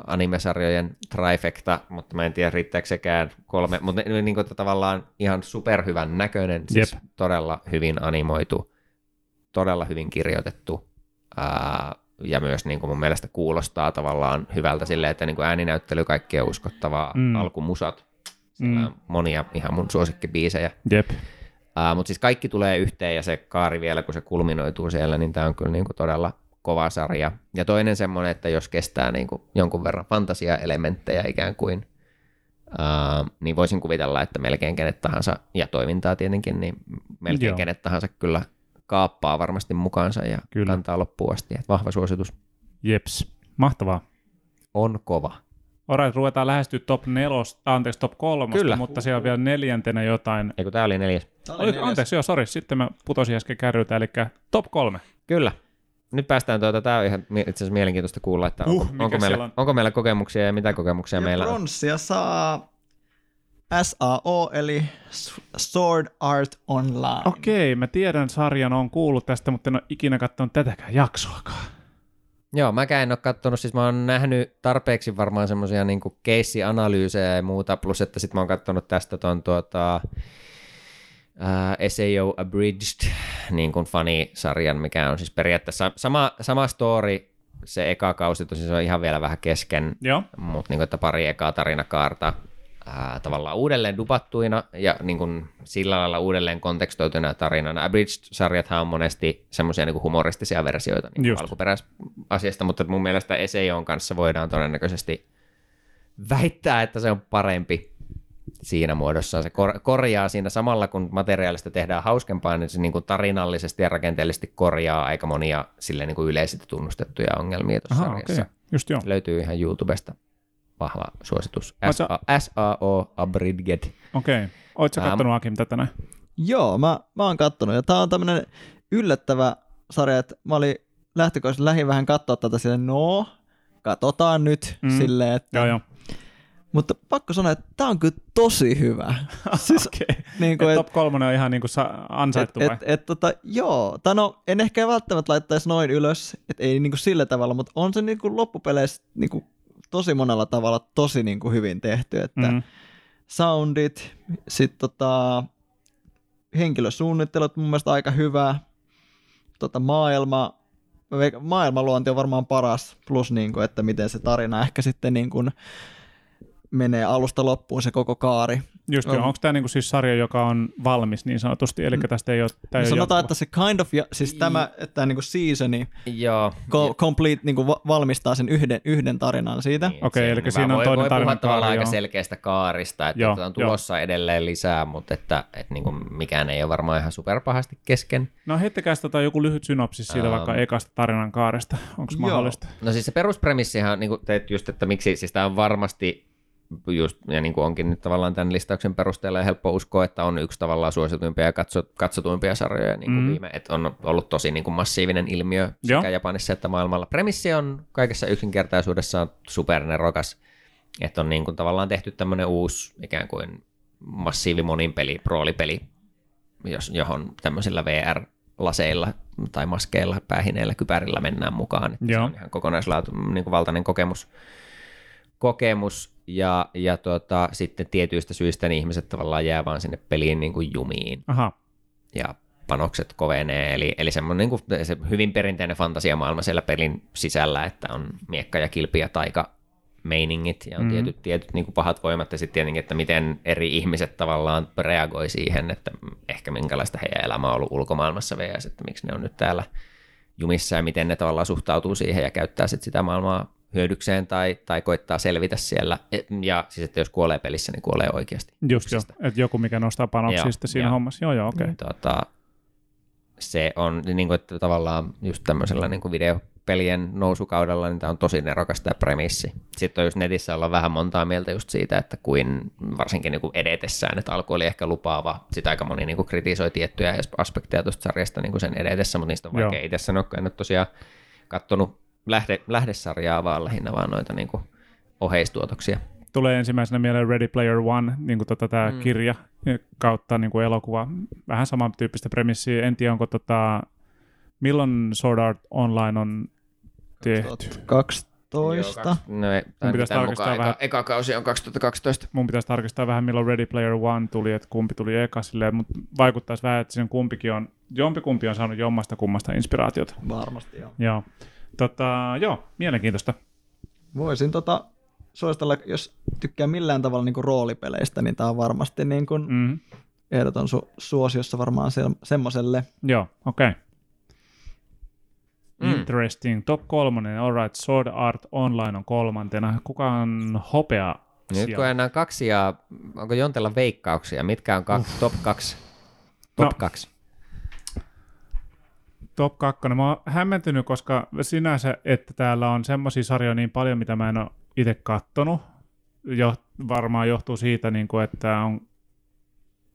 animesarjojen trifecta, mutta mä en tiedä riittääkö sekään kolme, mutta niin kuin, tavallaan ihan superhyvän näköinen, siis yep. todella hyvin animoitu, todella hyvin kirjoitettu ää, ja myös niin kuin mun mielestä kuulostaa tavallaan hyvältä silleen, että niin kuin ääninäyttely, kaikkea uskottavaa, mm. alkumusat, mm. monia ihan mun suosikkibiisejä. Yep. Ää, mutta siis kaikki tulee yhteen ja se kaari vielä, kun se kulminoituu siellä, niin tää on kyllä niin kuin todella kova sarja. Ja toinen semmoinen, että jos kestää niin kuin jonkun verran fantasiaelementtejä ikään kuin, uh, niin voisin kuvitella, että melkein kenet tahansa, ja toimintaa tietenkin, niin melkein Joo. kenet tahansa kyllä kaappaa varmasti mukaansa ja kyllä. kantaa loppuun asti. Et vahva suositus. Jeps, mahtavaa. On kova. Alright, ruvetaan lähestyä top nelosta, anteeksi top kolmosta, kyllä. mutta siellä on vielä neljäntenä jotain. Eikö tää oli neljäs? Tää oli neljäs. Anteeksi, joo, sori, sitten mä putosin äsken kärryltä, eli top kolme. Kyllä. Nyt päästään tuota, tämä on ihan itse asiassa mielenkiintoista kuulla, että uh, onko, onko, meillä, on? onko meillä kokemuksia ja mitä kokemuksia ja meillä on. Bronssia saa S A O eli Sword Art Online. Okei, mä tiedän sarjan, oon kuullut tästä, mutta en ole ikinä katsonut tätäkään jaksoakaan. Joo, mäkään en ole katsonut, siis mä oon nähnyt tarpeeksi varmaan semmoisia niin kuin case-analyysejä ja muuta, plus että sit mä oon katsonut tästä ton tuota... Uh, S A O Abridged niin kuin funny-sarjan, mikä on siis periaatteessa sama, sama story, se eka kausi, tosin se on ihan vielä vähän kesken, mutta niin kuin, että pari ekaa tarinakaarta uh, tavallaan uudelleen dupattuina ja niin kuin, sillä lailla uudelleen kontekstoituna tarinana. Abridged-sarjathan on monesti semmoisia niin kuin humoristisia versioita niin alkuperäisasiasta, mutta mun mielestä S A O:n kanssa voidaan todennäköisesti väittää, että se on parempi siinä muodossa. Se kor- korjaa siinä samalla, kun materiaalista tehdään hauskempaa, niin se niin kuin tarinallisesti ja rakenteellisesti korjaa aika monia silleen niin kuin yleisesti tunnustettuja ongelmia tuossa sarjassa. Okay. Just joo. Löytyy ihan YouTubesta. Vahva suositus. S A O Abridged. Okei. Oletko sä kattonut Akim tätä näin? Joo, mä, mä oon kattonut. Ja tää on tämmönen yllättävä sarja, että mä olin lähtökohdassa lähin vähän katsoa tätä silleen, no, katsotaan nyt mm. silleen, että... Joo, joo. Mutta pakko sanoa, että tämä on kyllä tosi hyvä. Siis, okay. niin kuin, et top kolmonen on ihan niin kuin ansaittu et, vai? Et, et, tota, joo, tai no en ehkä välttämättä laittaisi noin ylös, että ei niin kuin sillä tavalla, mutta on se niin kuin loppupeleissä niin kuin tosi monella tavalla tosi niin kuin hyvin tehty. Että mm-hmm. Soundit, sitten tota, henkilösuunnittelut mun mielestä aika hyvä, tota, maailma, maailmanluonti on varmaan paras, plus niin kuin, että miten se tarina ehkä sitten... Niin kuin, menee alusta loppuun se koko kaari. Just joo, on. Onko tämä niinku siis sarja, joka on valmis niin sanotusti, eli tästä ei ole... Tämä ei sanotaan, ole että se kind of, ja, siis tämä, että tämä niinku seasoni ko- complete niinku valmistaa sen yhden, yhden tarinan siitä. Niin, okei, eli siinä on voi, toinen tarina. Voi puhua kaari, aika selkeästä kaarista, että joo, on tulossa jo edelleen lisää, mutta että, että niinku mikään ei ole varmaan ihan superpahasti kesken. No heittäkääs tota joku lyhyt synopsis siitä um, vaikka ekasta tarinan kaaresta, onko mahdollista? No siis se peruspremissihan, niinku, just, että miksi, siis tämä on varmasti... Just, ja niin kuin onkin nyt tavallaan tämän listauksen perusteella helppo uskoa, että on yksi tavallaan suosituimpia ja katsotuimpia sarjoja niin kuin mm. viime, että on ollut tosi niin kuin massiivinen ilmiö sekä joo, Japanissa että maailmalla. Premissi on kaikessa yksinkertaisuudessaan supernerokas, että on niin kuin tavallaan tehty tämmöinen uusi ikään kuin massiivi monin peli, roolipeli, johon tämmöisillä V R-laseilla tai maskeilla, päähineillä, kypärillä mennään mukaan. Että se on ihan kokonaislaatu, niin kuin valtainen kokemus. kokemus ja, ja tuota, sitten tietyistä syistä niin ihmiset tavallaan jää vaan sinne peliin niin kuin jumiin. Aha. Ja panokset kovenee, eli, eli semmoinen niin kuin, se hyvin perinteinen fantasiamaailma siellä pelin sisällä, että on miekka ja kilpi ja taika meiningit ja on mm. tietyt, tietyt niin kuin pahat voimat ja sitten tietenkin, että miten eri ihmiset tavallaan reagoi siihen, että ehkä minkälaista heidän elämä on ollut ulkomaailmassa versus, että miksi ne on nyt täällä jumissa ja miten ne tavallaan suhtautuu siihen ja käyttää sitten sitä maailmaa hyödykseen tai, tai koittaa selvitä siellä. Ja siis, että jos kuolee pelissä, niin kuolee oikeasti. Just joo, että joku, mikä nostaa panoksista siinä ja hommassa. Joo, joo, okei. Okay. Tota, se on niin kuin, että tavallaan just tämmöisellä niin kuin videopelien nousukaudella, niin tämä on tosi nerokas tämä premissi. Sitten on just netissä olla vähän montaa mieltä just siitä, että kuin varsinkin niin kuin edetessään, että alku oli ehkä lupaava. Sitten aika moni niin kuin kritisoi tiettyjä aspekteja tuosta sarjasta niin kuin sen edetessä, mutta niistä on vaikea itse sanoa, kun en ole tosiaan katsonut Lähde, lähdesarjaa vaan lähinnä vaan noita niin kuin oheistuotoksia. Tulee ensimmäisenä mieleen Ready Player One, niin kuin tota, tämä mm. kirja kautta niin kuin elokuva. Vähän samantyyppistä premissiä. En tiedä, onko tota, milloin Sword Art Online on tehty? kaksituhattakaksitoista. Joo, kaks, no ei, mun pitäisi tarkistaa mukaan, vähän. Eka, eka kausi on kaksituhattakaksitoista. Mun pitäisi tarkistaa vähän, milloin Ready Player One tuli, että kumpi tuli eka silleen, mutta vaikuttaisi vähän, että siinä kumpikin on, jompikumpi on saanut jommasta kummasta inspiraatiota. Varmasti joo. Joo. Tota, joo, mielenkiintoista. Voisin tota, suositella, jos tykkää millään tavalla niin kuin roolipeleistä, niin tämä on varmasti niin kuin mm-hmm. ehdoton su- suosiossa varmaan se- semmoiselle. Joo, okei. Okay. Mm. Interesting. Top kolmonen, all right. Sword Art Online on kolmantena. Kuka on hopea? Nyt kun enää kaksi ja onko Jontella veikkauksia? Mitkä on kaksi? Top kaksi? Top no. kaksi. Top kakkonen. Mä oon hämmentynyt, koska sinänsä, että täällä on semmoisia sarjoja niin paljon, mitä mä en ole itse kattonut. Jo, varmaan johtuu siitä, niin kuin, että on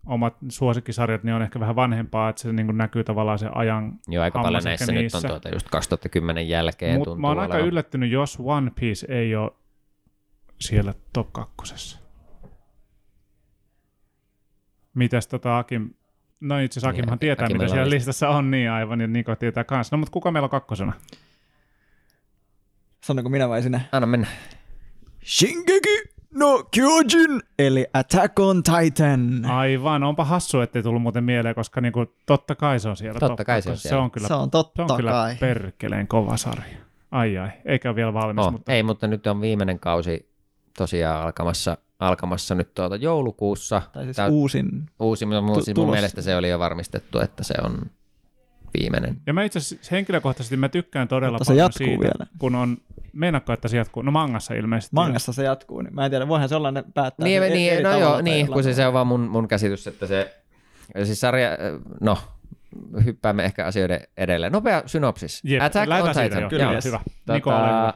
omat suosikkisarjat, niin on ehkä vähän vanhempaa, että se niin kuin näkyy tavallaan se ajan. Joo, aika paljon näissä nyt on tuota just kaksituhattakymmenen jälkeen. Mutta mä oon aika olevan yllättynyt, jos One Piece ei ole siellä top kakkosessa. Mitäs tota Akim? No itse asiassa Akimhan tietää, Akim mitä siellä on listassa on, niin aivan, ja Niko tietää kanssa. No mutta kuka meillä on kakkosena? Sanonko minä vai sinä? Anna mennä. Shingeki no Kyojin, eli Attack on Titan. Aivan, onpa hassu, ettei tullut muuten mieleen, koska niinku, totta kai se on siellä. Totta top, kai se on siellä. Se on kyllä, se on totta se on kyllä kai. Perkeleen kova sarja. Ai ai, eikä vielä valmis. No, mutta ei, mutta nyt on viimeinen kausi tosiaan alkamassa, alkamassa nyt tuota joulukuussa. Tai siis Tää, uusin. Uusin, mutta siis mun mielestä se oli jo varmistettu, että se on viimeinen. Ja mä itse asiassa henkilökohtaisesti mä tykkään todella mutta paljon siitä, vielä. kun on meinakko, että se jatkuu. No mangassa ilmeisesti. Mangassa se jatkuu, niin mä en tiedä, voihan sellainen päättää. Niin, eri, niin, eri no joo, niin kun se, se on vaan mun, mun käsitys, että se, siis sarja, no hyppäämme ehkä asioiden edelleen. Nopea synopsis. Jep, Attack on Titan. Kyllä, yes. Hyvä. Tota, Niko, äh,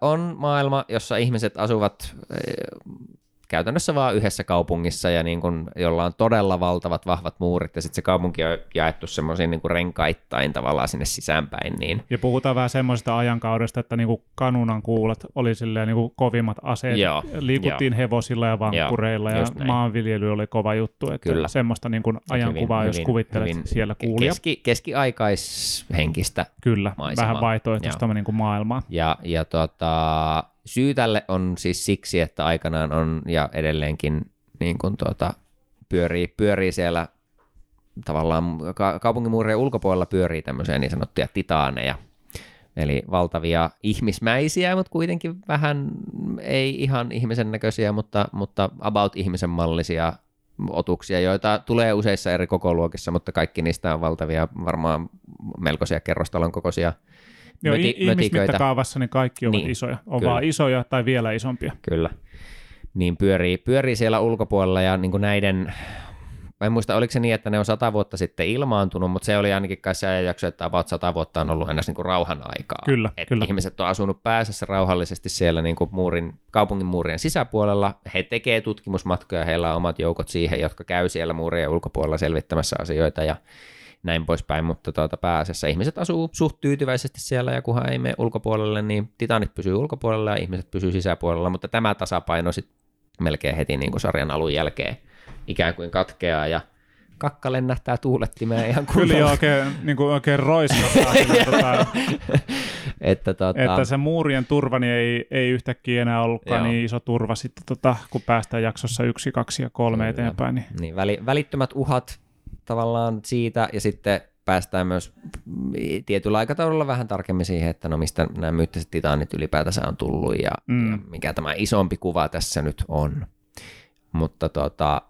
on maailma, jossa ihmiset asuvat äh, käytännössä vaan yhdessä kaupungissa ja niin kun, jolla on todella valtavat vahvat muurit ja sitten se kaupunki on jaettu semmoisiin niin renkaittain tavallaan sinne sisäänpäin. Niin. Ja puhutaan vähän semmoisesta ajankaudesta, että niin kanunan kuulat oli silleen niin kovimmat aseet. Joo, liikuttiin jo hevosilla ja vankkureilla ja maanviljely oli kova juttu. Että kyllä. Semmoista niin ajankuvaa, hyvin, jos hyvin, kuvittelet hyvin siellä kuulia. Keski, keskiaikaishenkistä kyllä, maisemaa. Vähän vaihtoehtoista niin maailmaa. Ja, ja tota... Syy tälle on siis siksi, että aikanaan on ja edelleenkin niin kuin tuota, pyörii, pyörii siellä tavallaan ka- kaupunkimuurien ulkopuolella pyörii tämmöisiä niin sanottuja titaaneja. Eli valtavia ihmismäisiä, mutta kuitenkin vähän ei ihan ihmisen näköisiä, mutta, mutta about ihmisen mallisia otuksia, joita tulee useissa eri kokoluokissa, mutta kaikki niistä on valtavia, varmaan melkoisia kerrostalon kokoisia. Joo, Möti, ihmismittakaavassa niin kaikki ovat niin, isoja, on kyllä. Vaan isoja tai vielä isompia. Kyllä, niin pyörii, pyörii siellä ulkopuolella ja niin kuin näiden, mä en muista oliko se niin, että ne on sata vuotta sitten ilmaantunut, mutta se oli ainakin kai se ajanjakso, että about sata vuotta on ollut ennäs niin kuin rauhan aikaa. Kyllä, että kyllä. Ihmiset on asunut pääsessä rauhallisesti siellä niin kuin muurin, kaupungin muurien sisäpuolella, he tekee tutkimusmatkoja, heillä on omat joukot siihen, jotka käy siellä muurien ulkopuolella selvittämässä asioita ja näin poispäin, mutta tuota, pääasiassa ihmiset asuu suht tyytyväisesti siellä, ja kunhan ei mene ulkopuolelle, niin titanit pysyy ulkopuolella ja ihmiset pysyy sisäpuolella, mutta tämä tasapaino sitten melkein heti niin kuin sarjan alun jälkeen ikään kuin katkeaa, ja kakka lennähtää tuulettimeen ihan kunnolla. Kyllä oikein, niin kuin oikein roiskottaa. tota, että, tota, että se muurien turva niin ei, ei yhtäkkiä enää ollutkaan joo. Niin iso turva, sitten, tota, kun päästään jaksossa yksi, kaksi ja kolme kyllä. Eteenpäin. Niin. Niin, väli, välittömät uhat tavallaan siitä, ja sitten päästään myös tietyllä aikataululla vähän tarkemmin siihen, että no mistä nämä myyttiset titaanit ylipäätänsä on tullut, ja, mm. ja mikä tämä isompi kuva tässä nyt on. Mutta tota,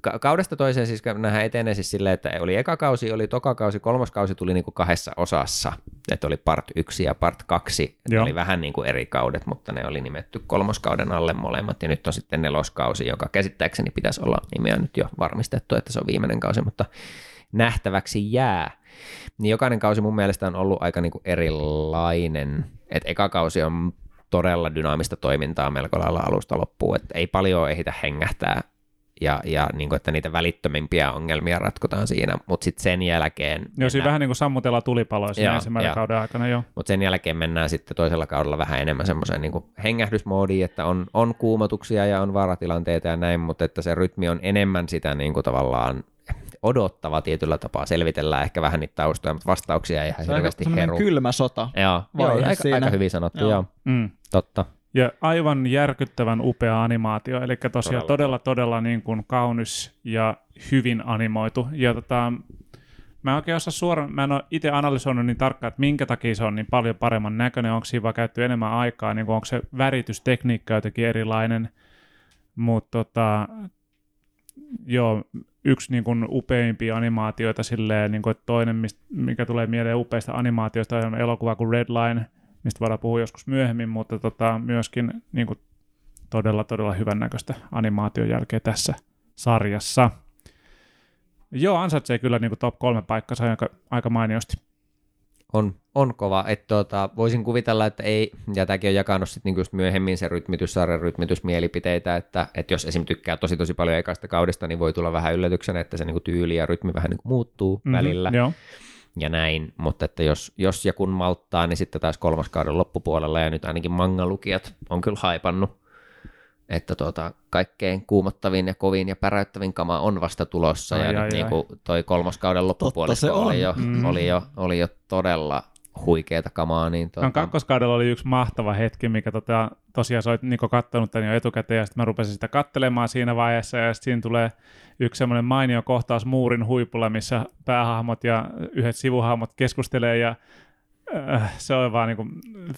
ka- kaudesta toiseen siis nähdään etenee siis silleen, että oli eka kausi, oli toka kausi, kolmas kausi tuli niinku kahdessa osassa, että oli part yksi ja part kaksi, että oli vähän niinku eri kaudet, mutta ne oli nimetty kolmoskauden alle molemmat, ja nyt on sitten neloskausi, joka käsittääkseni pitäisi olla nimeä nyt jo varmistettu, että se on viimeinen kausi, mutta nähtäväksi jää. Niin jokainen kausi mun mielestä on ollut aika niinku erilainen, että eka kausi on todella dynaamista toimintaa melko lailla alusta loppuun, että ei paljon ehitä hengähtää, ja, ja niin kuin, että niitä välittömimpiä ongelmia ratkotaan siinä, mutta sitten sen jälkeen... Joo, siinä vähän niin kuin sammutellaan tulipaloja siinä ensimmäisen kauden aikana, joo. Mutta sen jälkeen mennään sitten toisella kaudella vähän enemmän semmoiseen niin kuin hengähdysmoodiin, että on, on kuumotuksia ja on vaaratilanteita ja näin, mutta että se rytmi on enemmän sitä niin kuin tavallaan odottava tietyllä tapaa, selvitellään ehkä vähän niitä taustoja, mutta vastauksia ei ihan hirveästi heru. Se on aika kylmä sota. Joo, joo aika, aika hyvin sanottu, joo. joo. Mm. Totta. Ja aivan järkyttävän upea animaatio, eli tosiaan todella, todella, todella niin kuin kaunis ja hyvin animoitu. Ja tota, mä oikein osaa suoraan, mä en ole itse analysoinut niin tarkkaan, että minkä takia se on niin paljon paremman näköinen, onko siinä vaan käytetty enemmän aikaa, niin onko se väritystekniikka jotenkin erilainen, mutta tota, joo, yksi niin kuin upeimpia animaatioita silleen, niin kuin, että toinen, mikä tulee mieleen upeista animaatioista, on elokuva kuin Redline, mistä voidaan puhua joskus myöhemmin, mutta tota, myöskin niin kuin, todella, todella hyvän näköistä animaation jälkeen tässä sarjassa. Joo, ansaitsee kyllä niin kuin top kolme paikkansa aika, aika mainiosti. on, on kova. Et tuota, voisin kuvitella, että ei, ja tämäkin on jakanut sit niinku just myöhemmin se rytmitys, sarjan rytmitys, mielipiteitä, että et jos esim. Tykkää tosi tosi paljon ekasta kaudesta, niin voi tulla vähän yllätyksenä, että se niinku tyyli ja rytmi vähän niinku muuttuu mm-hmm, välillä. Jo. Ja näin, mutta että jos, jos ja kun malttaa, niin sitten taas kolmas kauden loppupuolella, ja nyt ainakin mangalukijat on kyllä haipannut, että tuota, kaikkein kuumottavin ja kovin ja päräyttävin kama on vasta tulossa, ai, ja ai, nyt ai. Niinku toi kolmoskauden loppupuolisko oli jo, mm. oli, jo, oli jo todella huikeeta kamaa. Niin tuota... no, kakkoskaudella oli yksi mahtava hetki, mikä tota, tosiaan sä oot Niko kattonut tämän jo etukäteen, ja sitten mä rupesin sitä kattelemaan siinä vaiheessa, ja sitten siinä tulee yksi semmoinen mainio kohtaus muurin huipulla, missä päähahmot ja yhdet sivuhahmot keskustelee, ja se on vaan niinku,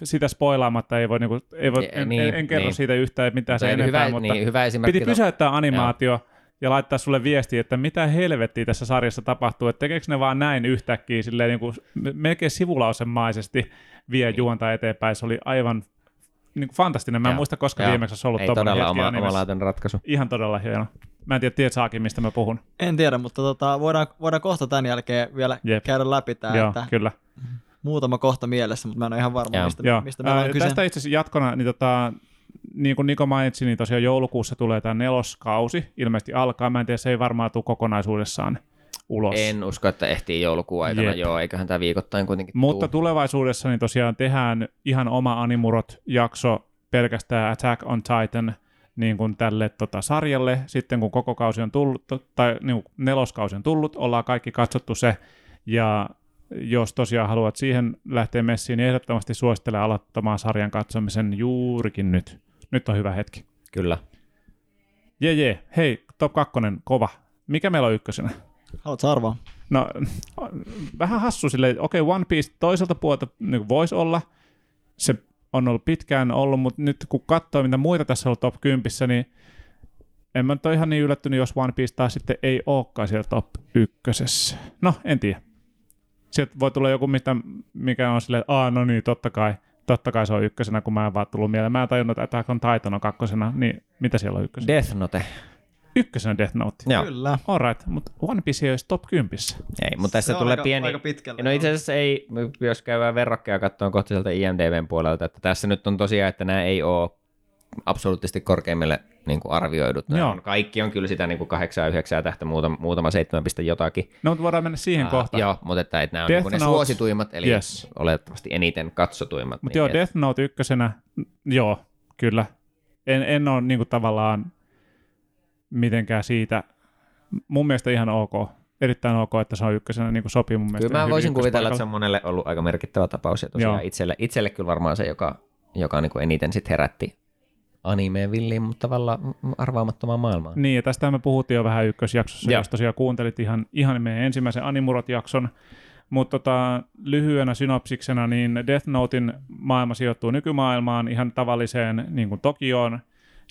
sitä spoilaamatta ei voi, niinku, ei voi en, niin, en, en kerro niin. siitä yhtään mitään se enempää, hyvä, mutta niin, hyvä piti pysäyttää animaatio joo. ja laittaa sulle viestiä, että mitä helvettiä tässä sarjassa tapahtuu, että tekeekö ne vaan näin yhtäkkiä, silleen niinku, melkein sivulausemaisesti vie niin. juonta eteenpäin, se oli aivan niin kuin fantastinen. Mä en ja, muista, koska ja. viimeksi olisi ollut tuommoinen hetki oma, animessa. Ei todella ratkaisu. Ihan todella hieno. Mä en tiedä, tiedät saakin, mistä mä puhun. En tiedä, mutta tota, voidaan, voidaan kohta tämän jälkeen vielä Jep. käydä läpi tämä. Joo, että... kyllä. Muutama kohta mielessä, mutta mä en ole ihan varma, Joo. mistä, mistä meillä on kyse. Tästä itse asiassa jatkona, niin, tota, niin kuin Niko mainitsi, niin tosiaan joulukuussa tulee tämä neloskausi, ilmeisesti alkaa. Mä en tiedä, se ei varmaan tule kokonaisuudessaan ulos. En usko, että ehtii joulukuun aikana, Jep. joo, eiköhän tämä viikoittain kuitenkin Mutta tuu. tulevaisuudessa niin tosiaan tehdään ihan oma Animurot-jakso pelkästään Attack on Titan niin kuin tälle tota, sarjalle. Sitten kun koko kausi on tullut, tai niin kuin neloskausi on tullut, ollaan kaikki katsottu se, ja jos tosiaan haluat siihen lähteä messiin, niin ehdottomasti suosittelen aloittamaan sarjan katsomisen juurikin nyt. Nyt on hyvä hetki. Kyllä. Jee, jee. Hei, top kakkonen, kova. Mikä meillä on ykkösenä? Haluatko arvaa? No, vähän hassu silleen. Okei, okay, One Piece toiselta puolta niin voisi olla. Se on ollut pitkään ollut, mutta nyt kun katsoo, mitä muita tässä on ollut top kymmenen, niin en mä nyt ole ihan niin yllättynyt, jos One Piece taas sitten ei olekaan siellä top ykkösessä. No, en tiedä. Sieltä voi tulla joku, mistä, mikä on silleen, että no niin, totta kai, totta kai se on ykkösenä, kun mä en vaan tullut mieleen. Mä en tajunnut, että Attack on Titan on kakkosena, niin mitä siellä on ykkösenä? Death Note. Ykkösenä Death Note. Joo. Kyllä. All right, mutta One Piece ei olisi top kympissä. Ei, mutta tässä tulee aika, pieni... Aika pitkälle, no itse asiassa ei, jos käydään verrokkeja katsomaan kohta sieltä IMDb:n puolelta, että tässä nyt on tosiaan, että nämä ei ole absoluuttisesti korkeimmille niin kuin arvioidut. On, kaikki on kyllä sitä niin kuin kahdeksan, yhdeksän tähtä, muutama, muutama seitsemän piste jotakin. No, mutta voidaan mennä siihen uh, kohtaan. Joo, mutta että, että nämä on niin ne suosituimmat, eli yes. oletettavasti eniten katsotuimmat. Mutta niin joo, et... Death Note ykkösenä, joo, kyllä. En, en ole niin kuin tavallaan mitenkään siitä, mun mielestä ihan ok. Erittäin ok, että se on ykkösenä, niin kuin sopii mun mielestä. Kyllä mä voisin kuvitella, että se on monelle ollut aika merkittävä tapaus, ja tosiaan itselle, itselle kyllä varmaan se, joka, joka niin kuin eniten sit herätti animeen villiin, mutta tavallaan arvaamattomaan maailmaan. Niin, ja tästä me puhuttiin jo vähän ykkösjaksossa, ja. jos tosiaan kuuntelit ihan, ihan meidän ensimmäisen Animurot-jakson, mutta tota, lyhyenä synopsiksena, niin Death Notein maailma sijoittuu nykymaailmaan, ihan tavalliseen niin kuin Tokioon,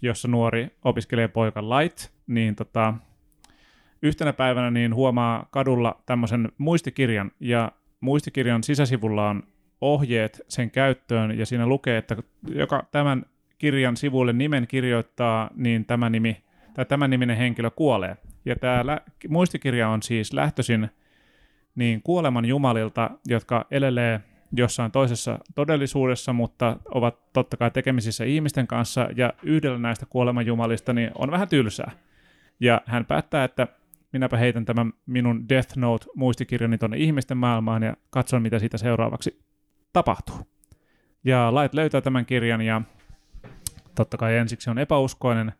jossa nuori opiskelee poika Light, niin tota, yhtenä päivänä niin huomaa kadulla tämmöisen muistikirjan, ja muistikirjan sisäsivulla on ohjeet sen käyttöön, ja siinä lukee, että joka tämän kirjan sivuille nimen kirjoittaa, niin tämä nimi, tai tämän niminen henkilö kuolee. Ja tämä lä- muistikirja on siis lähtöisin niin kuoleman jumalilta, jotka elelee jossain toisessa todellisuudessa, mutta ovat totta kai tekemisissä ihmisten kanssa, ja yhdellä näistä kuoleman jumalista niin on vähän tylsää. Ja hän päättää, että minäpä heitän tämän minun Death Note-muistikirjani tuonne ihmisten maailmaan, ja katson, mitä siitä seuraavaksi tapahtuu. Ja Light löytää tämän kirjan, ja totta kai ensiksi on epäuskoinen,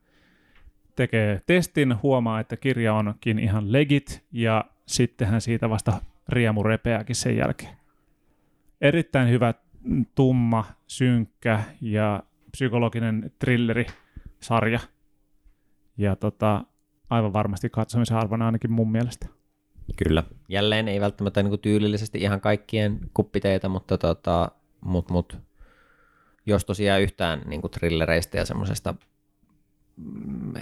tekee testin, huomaa, että kirja onkin ihan legit, ja sittenhän siitä vasta riemu repeääkin sen jälkeen. Erittäin hyvä, tumma, synkkä ja psykologinen thrillerisarja. Ja tota, aivan varmasti katsomisen arvona ainakin mun mielestä. Kyllä. Jälleen ei välttämättä niin kuin tyylillisesti ihan kaikkien kuppiteitä, mutta tota, mut, mut. Jos tosiaan yhtään niin kuin thrillereistä ja semmoisesta mm,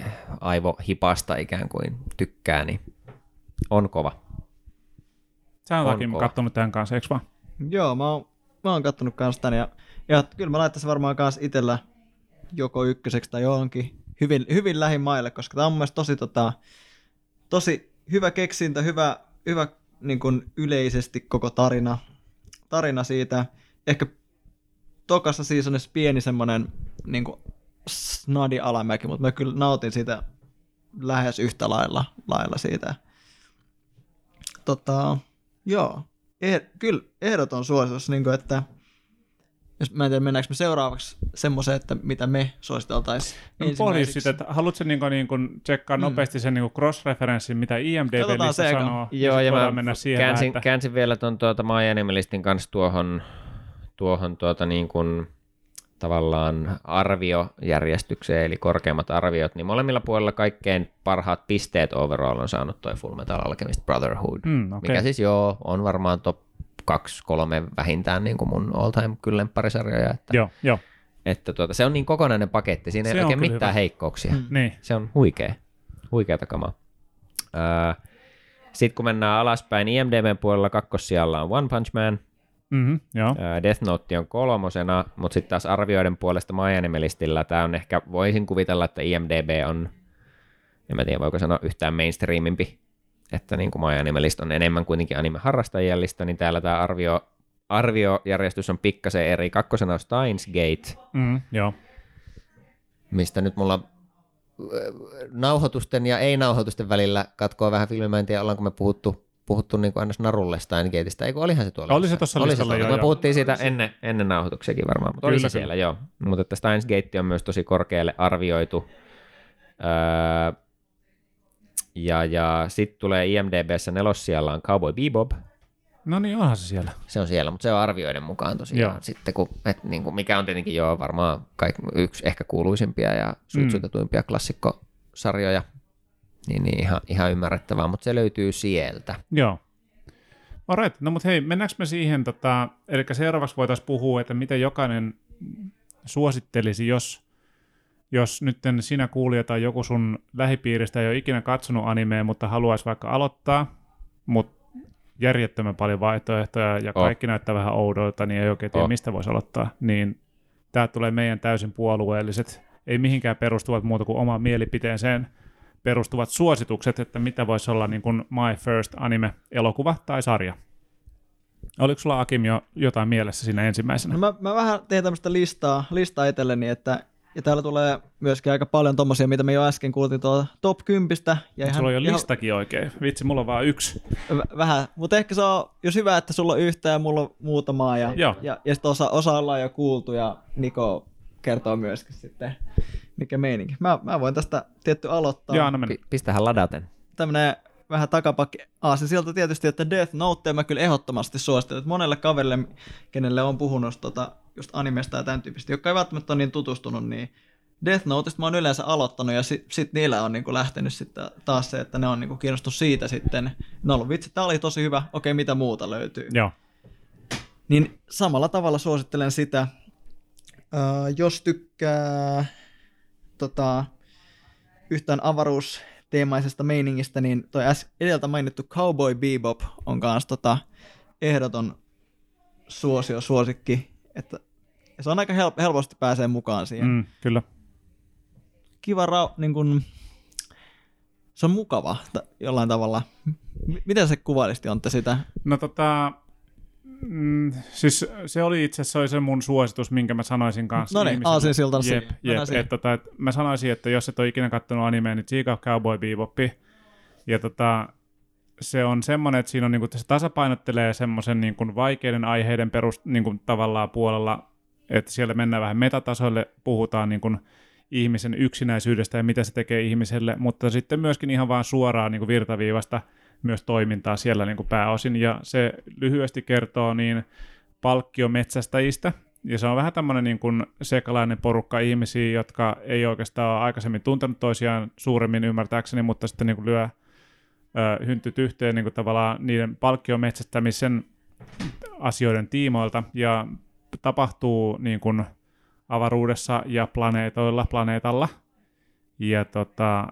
aivohipasta ikään kuin tykkää, niin on kova. Sä on takia kattonut tämän kanssa, eikö vaan? Joo, mä oon, mä oon kattonut kanssa tämän, ja, ja kyllä mä laittaisin varmaan kanssa itsellä joko ykköseksi tai johonkin hyvin, hyvin lähimaille, koska tämä on mun mielestä tosi, tota, tosi hyvä keksintä, hyvä, hyvä niin kuin yleisesti koko tarina. tarina siitä. Ehkä tokassa seasonissa pieni semmoinen niin kuin snadi alamäki, mutta mä kyllä nautin siitä lähes yhtä lailla, lailla siitä. Tota, joo, eh, kyllä ehdoton suositus, niin kuin että jos mä en tiedä, mennäänkö me seuraavaksi semmoiseen, että mitä me suositeltaisiin no, ensimmäiseksi. Sitä, että haluatko niin kuin, niin kuin tsekkaa mm. nopeasti sen niin kuin cross-referenssin, mitä IMDb-lista sanoo? Joo, ja, ja mä mennä siihen, käänsin, että... käänsin vielä tuon tuota MyAnimeListin kanssa tuohon, tuohon tuota niin kuin tavallaan arviojärjestykseen, eli korkeimmat arviot, niin molemmilla puolella kaikkein parhaat pisteet overall on saanut toi Fullmetal Alchemist Brotherhood, mm, okay. mikä siis joo, on varmaan top kaksi, kolme vähintään niin kuin mun all time kyllä parisarjoja. Että, joo, jo. Että tuota, se on niin kokonainen paketti, siinä se ei oikein mitään hyvä. Heikkouksia. Mm. Niin. Se on huikea, huikeata kamaa. Uh, Sitten kun mennään alaspäin, IMDb:n puolella kakkossijalla on One Punch Man, mm-hmm, joo. Death Note on kolmosena, mutta sitten taas arvioiden puolesta MyAnimeListillä tämä on ehkä, voisin kuvitella, että IMDb on, en mä tiedä voiko sanoa yhtään mainstreamimpi, että niin kuin MyAnimeList on enemmän kuitenkin anime-harrastajien lista, niin täällä tämä arvio, arviojärjestys on pikkasen eri. Kakkosena on Steins Gate, mm, joo. mistä nyt mulla nauhoitusten ja ei-nauhoitusten välillä katkoa vähän filmiä, en tiedä ollaanko me puhuttu puhuttu niin kuin aina narulle Steingateista, eikö olihan se tuolla? Oli se tuossa listalla, joo. Me puhuttiin siitä ennen, ennen nauhoituksiakin varmaan, mutta kyllä, oli se siellä, joo. Mutta että Steins Gate on myös tosi korkealle arvioitu. Öö, ja ja sitten tulee IMDb:ssä nelossijalla on Cowboy Bebop. No niin, onhan se siellä. Se on siellä, mutta se on arvioiden mukaan tosiaan. Joo. Sitten, kun, et, niin kuin, mikä on tietenkin joo, varmaan kaik, yksi ehkä kuuluisimpia ja suitsutetuimpia mm. klassikkosarjoja. Niin, niin ihan, ihan ymmärrettävää, mutta se löytyy sieltä. Joo. Alright, no mutta hei, mennäänkö me siihen, tota, eli seuraavaksi voitaisiin puhua, että miten jokainen suosittelisi, jos, jos nyt sinä kuulija tai joku sun lähipiiristä ei ole ikinä katsonut animea, mutta haluaisi vaikka aloittaa, mutta järjettömän paljon vaihtoehtoja ja oh. kaikki näyttää vähän oudolta, niin ei oikein tiedä, oh. mistä voisi aloittaa, niin tää tulee meidän täysin puolueelliset, ei mihinkään perustuvat muuta kuin omaan mielipiteeseen perustuvat suositukset, että mitä voisi olla niin kuin My First Anime-elokuva tai sarja. Oliko sulla, Akim, jo jotain mielessä siinä ensimmäisenä? No mä, mä vähän tein tämmöistä listaa, listaa itselleni, että ja täällä tulee myöskin aika paljon tommosia, mitä me jo äsken kuultiin tuolla top kymmenen. Ja sulla on jo listakin ihan... oikein. Vitsi, mulla on vaan yksi. V- vähän, mutta ehkä se on, jos hyvä, että sulla on yhtä ja mulla on muutamaa ja, ja, ja sitten osa, osa ollaan jo kuultu ja Niko kertoo myöskin sitten, mikä meininki. Mä, mä voin tästä tietty aloittaa. Joo, P- pistähän ladaten. Tämmönen vähän takapakki aasi sieltä tietysti, että Death Note mä kyllä ehdottomasti suosittelen. Monelle kaverille, kenelle on puhunut tota, just animesta ja tämän tyyppistä, jotka ei välttämättä ole niin tutustunut, niin Death Noteista mä oon yleensä aloittanut ja sitten sit niillä on niinku lähtenyt sitten taas se, että ne on niinku kiinnostunut siitä sitten. No ollut vitsi, tää oli tosi hyvä, okei mitä muuta löytyy. Joo. Niin samalla tavalla suosittelen sitä. Uh, jos tykkää tota, yhtään avaruusteemaisesta meiningistä, niin toi äs- edeltä mainittu Cowboy Bebop on kanssa tota, ehdoton suosio, suosikki. Että, se on aika help- helposti pääsee mukaan siihen. Mm, kyllä. Kiva, ra- niin kun, se on mukava ta- jollain tavalla. M- miten se kuvailisti on te sitä? No tota... Mm, siis se oli itse asiassa se mun suositus, minkä mä sanoisin kanssa. No niin, aasinsiltana siihen. Mä sanoisin, että jos et ole ikinä katsonut animea, niin tsiikaa Cowboy Bebopia. Ja tota, se on semmoinen, että siinä on, niin kuin, se tasapainottelee semmoisen niin kuin vaikeiden aiheiden perust, niin kuin, tavallaan puolella, että siellä mennään vähän metatasoille, puhutaan niin kuin ihmisen yksinäisyydestä ja mitä se tekee ihmiselle, mutta sitten myöskin ihan vaan suoraan niin kuin virtaviivasta myös toimintaa siellä niin kuin pääosin, ja se lyhyesti kertoo niin palkkiometsästäjistä, ja se on vähän tämmöinen niin kuin sekalainen porukka ihmisiä, jotka ei oikeastaan ole aikaisemmin tuntenut toisiaan suuremmin ymmärtääkseni, mutta sitten niin kuin lyö ö, hyntyt yhteen niin kuin tavallaan niiden palkkiometsästämisen asioiden tiimoilta, ja tapahtuu niin kuin avaruudessa ja planeetoilla, planeetalla, ja tota...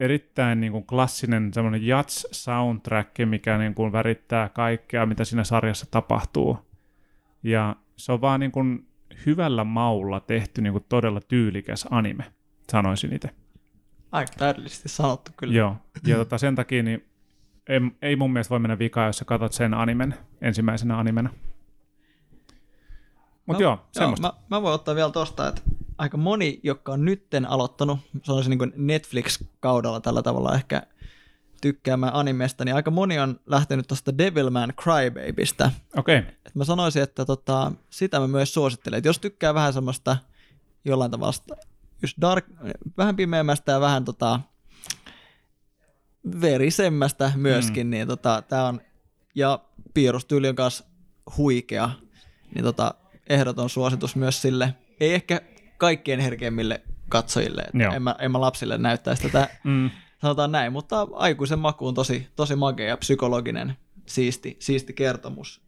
erittäin niin kuin klassinen semmoinen jazz-soundtrack, mikä niin kuin värittää kaikkea, mitä siinä sarjassa tapahtuu. Ja se on vaan niin kuin hyvällä maulla tehty niin kuin todella tyylikäs anime, sanoisin itse. Aika täydellisesti sanottu kyllä. Joo, ja tota, sen takia niin ei, ei mun mielestä voi mennä vikaan, jos sä katot sen animen ensimmäisenä animena. Mut mä, joo, semmoista. Joo, mä, mä voin ottaa vielä tosta, että aika moni, joka on nytten aloittanut, sanoisin niin kuin Netflix-kaudella tällä tavalla ehkä tykkäämään animesta, niin aika moni on lähtenyt tuosta Devilman Crybabystä. Okei. Okay. Mä sanoisin, että tota, sitä mä myös suosittelen. Et jos tykkää vähän semmoista jollain tavalla just dark, vähän pimeämmästä ja vähän tota, verisemmästä myöskin, mm. niin tota, tää on, ja piirrostyyli on kanssa huikea, niin tota, ehdoton suositus myös sille. Ei ehkä kaikkien herkeimmille katsojille, en mä, en mä lapsille näyttäisi tätä, mm. sanotaan näin, mutta aikuisen makuun tosi, tosi makea ja psykologinen, siisti, siisti kertomus.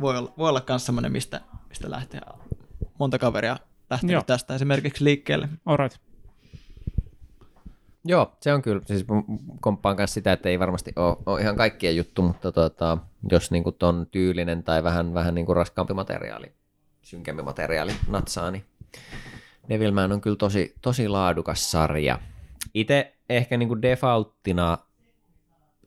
Voi olla, voi olla myös semmoinen, mistä, mistä lähtee monta kaveria lähtenyt Joo. tästä esimerkiksi liikkeelle. Alright. Joo, se on kyllä, siis komppaan kanssa sitä, että ei varmasti ole, ole ihan kaikkien juttu, mutta tuota, jos niin kuin ton tyylinen tai vähän, vähän niin kuin raskaampi materiaali, synkempi materiaali natsaa, niin Devilman on kyllä tosi, tosi laadukas sarja. Itse ehkä niin kuin defaulttina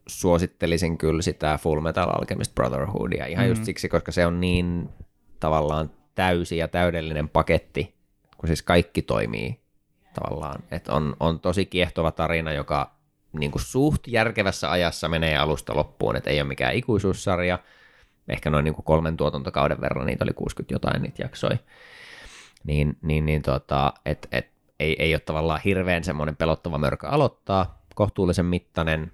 suosittelisin kyllä sitä Fullmetal Alchemist Brotherhoodia ihan mm. just siksi, koska se on niin tavallaan täysi ja täydellinen paketti, kun siis kaikki toimii tavallaan. Että on, on tosi kiehtova tarina, joka niin kuin suht järkevässä ajassa menee alusta loppuun, että ei ole mikään ikuisuussarja. Ehkä noin niin kuin kolmen tuotantokauden verran, niitä oli kuusikymmentä jotain, niitä jaksoi. Niin, niin, niin tota, että et, ei, ei ole tavallaan hirveän semmoinen pelottava mörkö aloittaa, kohtuullisen mittainen,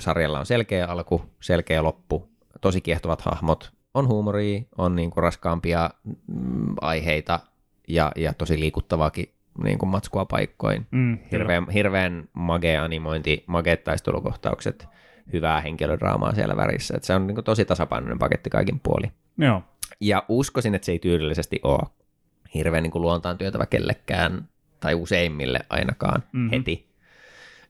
sarjalla on selkeä alku, selkeä loppu, tosi kiehtovat hahmot, on huumoria, on niinku raskaampia mm, aiheita ja, ja tosi liikuttavaakin niinku matskua paikkoin, mm, hirveän, hirveän magea animointi, mageet taistelukohtaukset, hyvää henkilödraamaa siellä värissä, et se on niinku tosi tasapainoinen paketti kaikin puolin. Joo. Ja uskoisin, että se ei tyydellisesti ole hirveän niinku luontaan työtävä kellekään tai useimmille ainakaan mm-hmm. heti.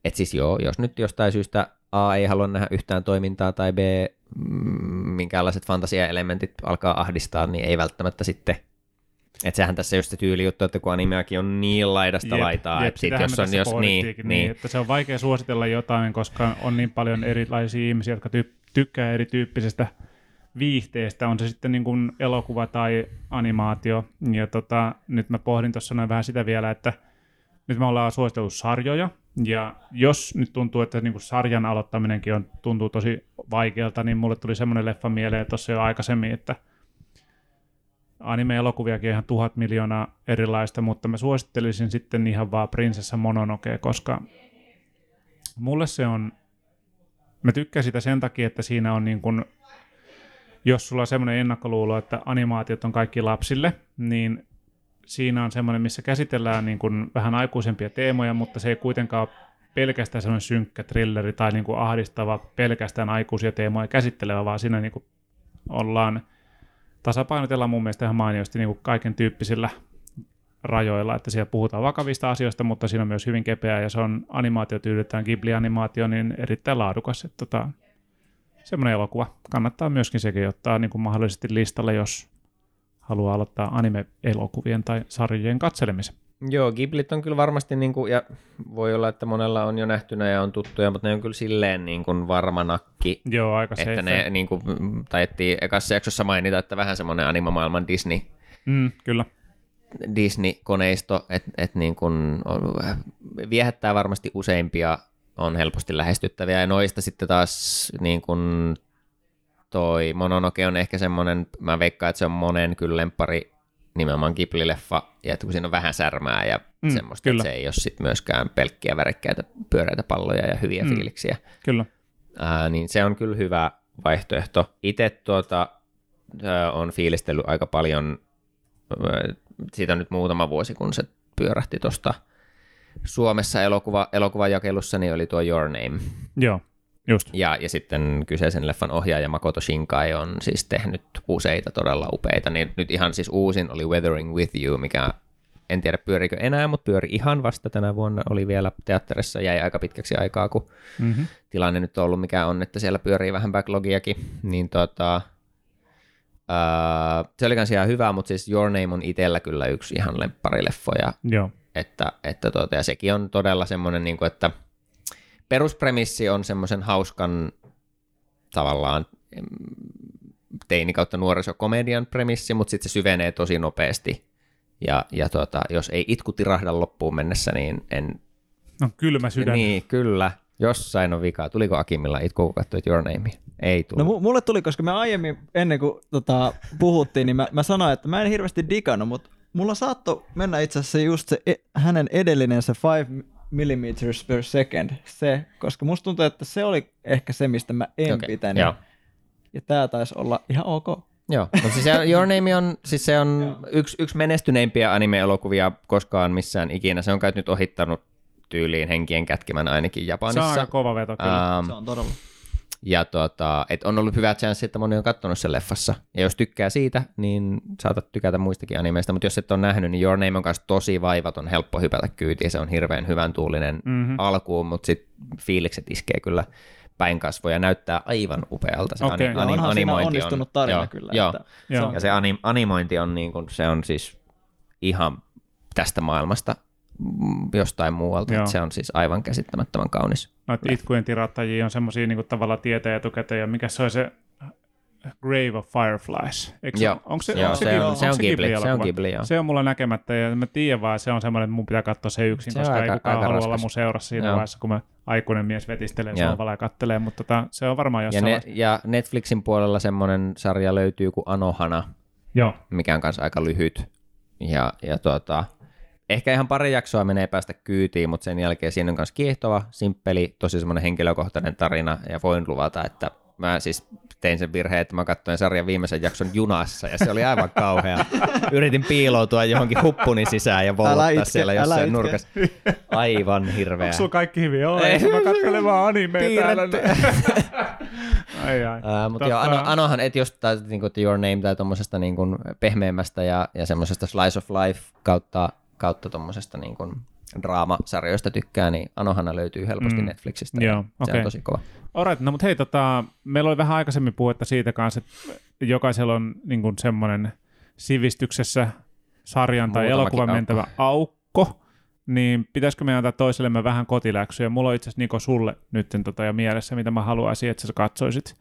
Et siis joo, jos nyt jostain syystä A ei halua nähdä yhtään toimintaa tai B minkäänlaiset fantasiaelementit alkaa ahdistaa, niin ei välttämättä sitten. Että sehän tässä just se tyyli juttu, että kun animeakin on niin laidasta jep, laitaa. Jep, sit jos on jos niin, niin, niin. Että se on vaikea suositella jotain, koska on niin paljon erilaisia ihmisiä, jotka ty- tykkää erityyppisestä viihteestä, on se sitten niin kuin elokuva tai animaatio. Ja tota, nyt mä pohdin tuossa noin vähän sitä vielä, että nyt me ollaan suositellut sarjoja, ja jos nyt tuntuu, että niin kuin sarjan aloittaminenkin on, tuntuu tosi vaikealta, niin mulle tuli semmoinen leffa mieleen tuossa jo aikaisemmin, että anime-elokuviakin ihan tuhat miljoonaa erilaista, mutta mä suosittelisin sitten ihan vaan Prinsessa Mononokea, koska mulle se on, mä tykkään sitä sen takia, että siinä on niin kuin, jos sulla on semmoinen ennakkoluulo, että animaatiot on kaikki lapsille, niin siinä on semmoinen, missä käsitellään niin kuin vähän aikuisempia teemoja, mutta se ei kuitenkaan ole pelkästään semmoinen synkkä thrilleri tai niin kuin ahdistava pelkästään aikuisia teemoja käsittelevä, vaan siinä niin kuin ollaan tasapainotellaan mun mielestä ihan mainiosti niin kuin kaiken tyyppisillä rajoilla, että siellä puhutaan vakavista asioista, mutta siinä on myös hyvin kepeää ja se on animaatiotyyliltään Ghibli-animaatio, niin erittäin laadukas. Että tota, semmoinen elokuva. Kannattaa myöskin sekin ottaa niin kuin mahdollisesti listalle, jos haluaa aloittaa anime-elokuvien tai sarjojen katselemisen. Joo, Ghiblit on kyllä varmasti, niin kuin, ja voi olla, että monella on jo nähtynä ja on tuttuja, mutta ne on kyllä silleen niin kuin varma nakki. Joo, aika että safe. Ne niin kuin, taittiin ekassa jaksossa mainita, että vähän semmoinen anime-maailman Disney. Mm, kyllä. Disney-koneisto, että et niin kuin viehättää varmasti useimpia, on helposti lähestyttäviä, ja noista sitten taas niin kuin toi Mononoke on ehkä semmoinen, mä veikkaan, että se on monen kyllä lemppari nimenomaan Ghibli-leffa, ja että kun siinä on vähän särmää ja mm, semmoista, kyllä. Että se ei ole sit myöskään pelkkiä värikkäitä pyöreitä palloja ja hyviä mm, fiiliksiä. Kyllä. Ää, niin se on kyllä hyvä vaihtoehto. Itse tuota, ää, on fiilistellyt aika paljon, ää, siitä on nyt muutama vuosi, kun se pyörähti tuosta Suomessa elokuva, elokuvajakelussa, niin oli tuo Your Name. Joo. Just. Ja, ja sitten kyseisen leffan ohjaaja Makoto Shinkai on siis tehnyt useita todella upeita, niin nyt ihan siis uusin oli Weathering With You, mikä en tiedä pyörikö enää, mutta pyöri ihan vasta tänä vuonna, oli vielä teatterissa, jäi aika pitkäksi aikaa, kun mm-hmm. tilanne nyt on ollut mikä on, että siellä pyörii vähän backlogiakin, niin tota, ää, se oli kans ihan hyvä, mutta siis Your Name on itsellä kyllä yksi ihan lempparileffoja, että, että tota, ja sekin on todella semmoinen, niin kuin, että peruspremissi on semmoisen hauskan tavallaan teini kautta nuorisokomedian premissi, mutta sitten se syvenee tosi nopeasti. Ja, ja tuota, jos ei itku tirahda loppuun mennessä, niin en... No kylmä sydän. Niin, kyllä. Jossain on vikaa. Tuliko Akimilla itku, kun katsoit Your Name? Ei tullut. No mulle tuli, koska me aiemmin, ennen kuin tota, puhuttiin, niin mä, mä sanoin, että mä en hirveästi digannut, mutta mulla saattoi mennä itse asiassa just se, hänen edellinen se five millimeters per second, se, koska musta tuntuu, että se oli ehkä se, mistä mä en okay, pitänyt. Joo. Ja tää taisi olla ihan ok. Joo, mutta siis Your Name on, siis se on yksi, yksi menestyneimpiä anime-elokuvia koskaan missään ikinä. Se on kai nyt ohittanut tyyliin Henkien kätkimän ainakin Japanissa. Se on kova veto, kyllä. Um, se on todella. Ja tuota, et on ollut hyvä chanssi, että moni on katsonut sen leffassa. Ja jos tykkää siitä, niin saatat tykätä muistakin animeista. Mutta jos et ole nähnyt, niin Your Name on kanssa tosi vaivaton, helppo hypätä kyytiin. Se on hirveän hyvän tuulinen mm-hmm. alkuun, mutta sitten fiilikset iskee kyllä päin kasvoja, näyttää aivan upealta. Se okay. anim- onhan siinä onnistunut tarina on, kyllä. Joo, että joo. Se on. Ja se anim- animointi on, niin kun, se on siis ihan tästä maailmasta jostain muualta. Se on siis aivan käsittämättömän kaunis. No, itkujen tirattajia on semmoisia niin tavallaan tietää etukäteen, ja mikä se on se Grave of Fireflies. Onko se, joo, onko se, on, se on Ghibli? Se on Ghibli, joo. Se on mulla näkemättä, ja mä tiedän vaan, se on semmoinen, että mun pitää katsoa se yksin, se koska aika, ei kukaan halua olla mun seurassa siinä joo. vaiheessa, kun mä aikuinen mies vetistelee sohvalla ja kattelee, mutta tota, se on varmaan jossain. Ja, ne, ja Netflixin puolella semmoinen sarja löytyy kuin Anohana, joo. mikä on kanssa aika lyhyt, ja, ja tuota... Ehkä ihan pari jaksoa menee päästä kyytiin, mutta sen jälkeen siinä on myös kiehtova, simppeli, tosi semmoinen henkilökohtainen tarina, ja voin luvata, että mä siis tein sen virheen, että mä katsoin sarjan viimeisen jakson junassa, ja se oli aivan kauhea. Yritin piiloutua johonkin huppuni sisään ja volottaa siellä jossain nurkassa. Aivan hirveä. Onko sulla kaikki hyvin? Joo, ei, mä katselen vaan animea täällä. ai ai. Uh, mutta joo, ano, Anohan, et jos tai niinku, Your Name tai tommosesta niinku, pehmeämmästä ja, ja semmoisesta slice of life kautta kautta tuommoisesta niin kuin draamasarjoista tykkää, niin Anohana löytyy helposti mm. Netflixistä. Joo, se okay. on tosi kova. Alright, no mutta hei, tota, meillä oli vähän aikaisemmin puhetta siitä kanssa, että jokaisella on niin kuin semmoinen sivistyksessä sarjan tai elokuvan mentävä aukko. aukko, niin pitäisikö meidän antaa toisellemme vähän kotiläksyjä? Mulla on itse asiassa Niko sulle nyt tota, ja mielessä, mitä mä haluaisin, että sä katsoisit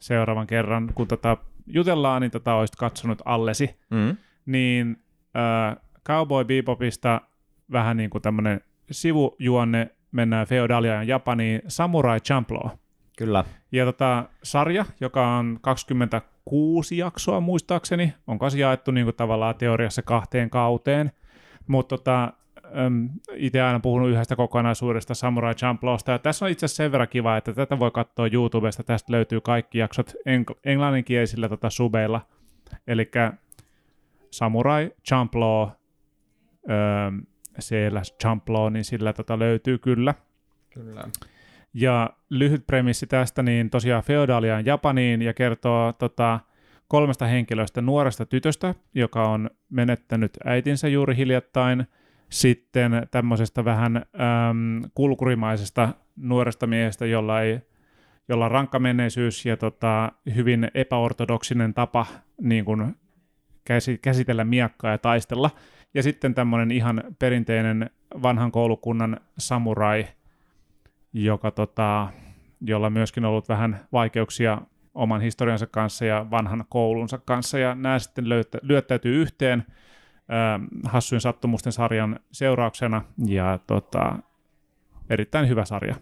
seuraavan kerran, kun tota, jutellaan, niin tota, olisit katsonut allesi. Mm. Niin... Äh, Cowboy Bebopista vähän niin kuin tämmöinen sivujuonne, mennään feodaaliajan Japaniin, Samurai Champloo. Kyllä. Ja tota sarja, joka on kaksikymmentäkuusi jaksoa muistaakseni, on kanssa jaettu niin kuin tavallaan teoriassa kahteen kauteen, mutta tota, itse aina puhunut yhdestä kokonaisuudesta Samurai Champloosta, ja tässä on itse asiassa sen verran kiva, että tätä voi katsoa YouTubesta, tästä löytyy kaikki jaksot engl- englanninkielisillä tota subeilla, eli Samurai Champloo, Öö, siellä Champloo, niin sillä tota löytyy kyllä. Kyllä. Ja lyhyt premissi tästä, niin tosiaan feodaaliaan Japaniin ja kertoo tota, kolmesta henkilöstä, nuoresta tytöstä, joka on menettänyt äitinsä juuri hiljattain, sitten tämmöisestä vähän öö, kulkurimaisesta nuoresta miehestä, jolla, ei, jolla on rankka menneisyys ja tota, hyvin epäortodoksinen tapa niin kun käsitellä miekkaa ja taistella. Ja sitten tämmöinen ihan perinteinen vanhan koulukunnan samurai, joka, tota, jolla myöskin on ollut vähän vaikeuksia oman historiansa kanssa ja vanhan koulunsa kanssa. Ja nämä sitten löytä, lyöttäytyy yhteen ähm, hassuin sattumusten sarjan seurauksena. Ja tota, erittäin hyvä sarja.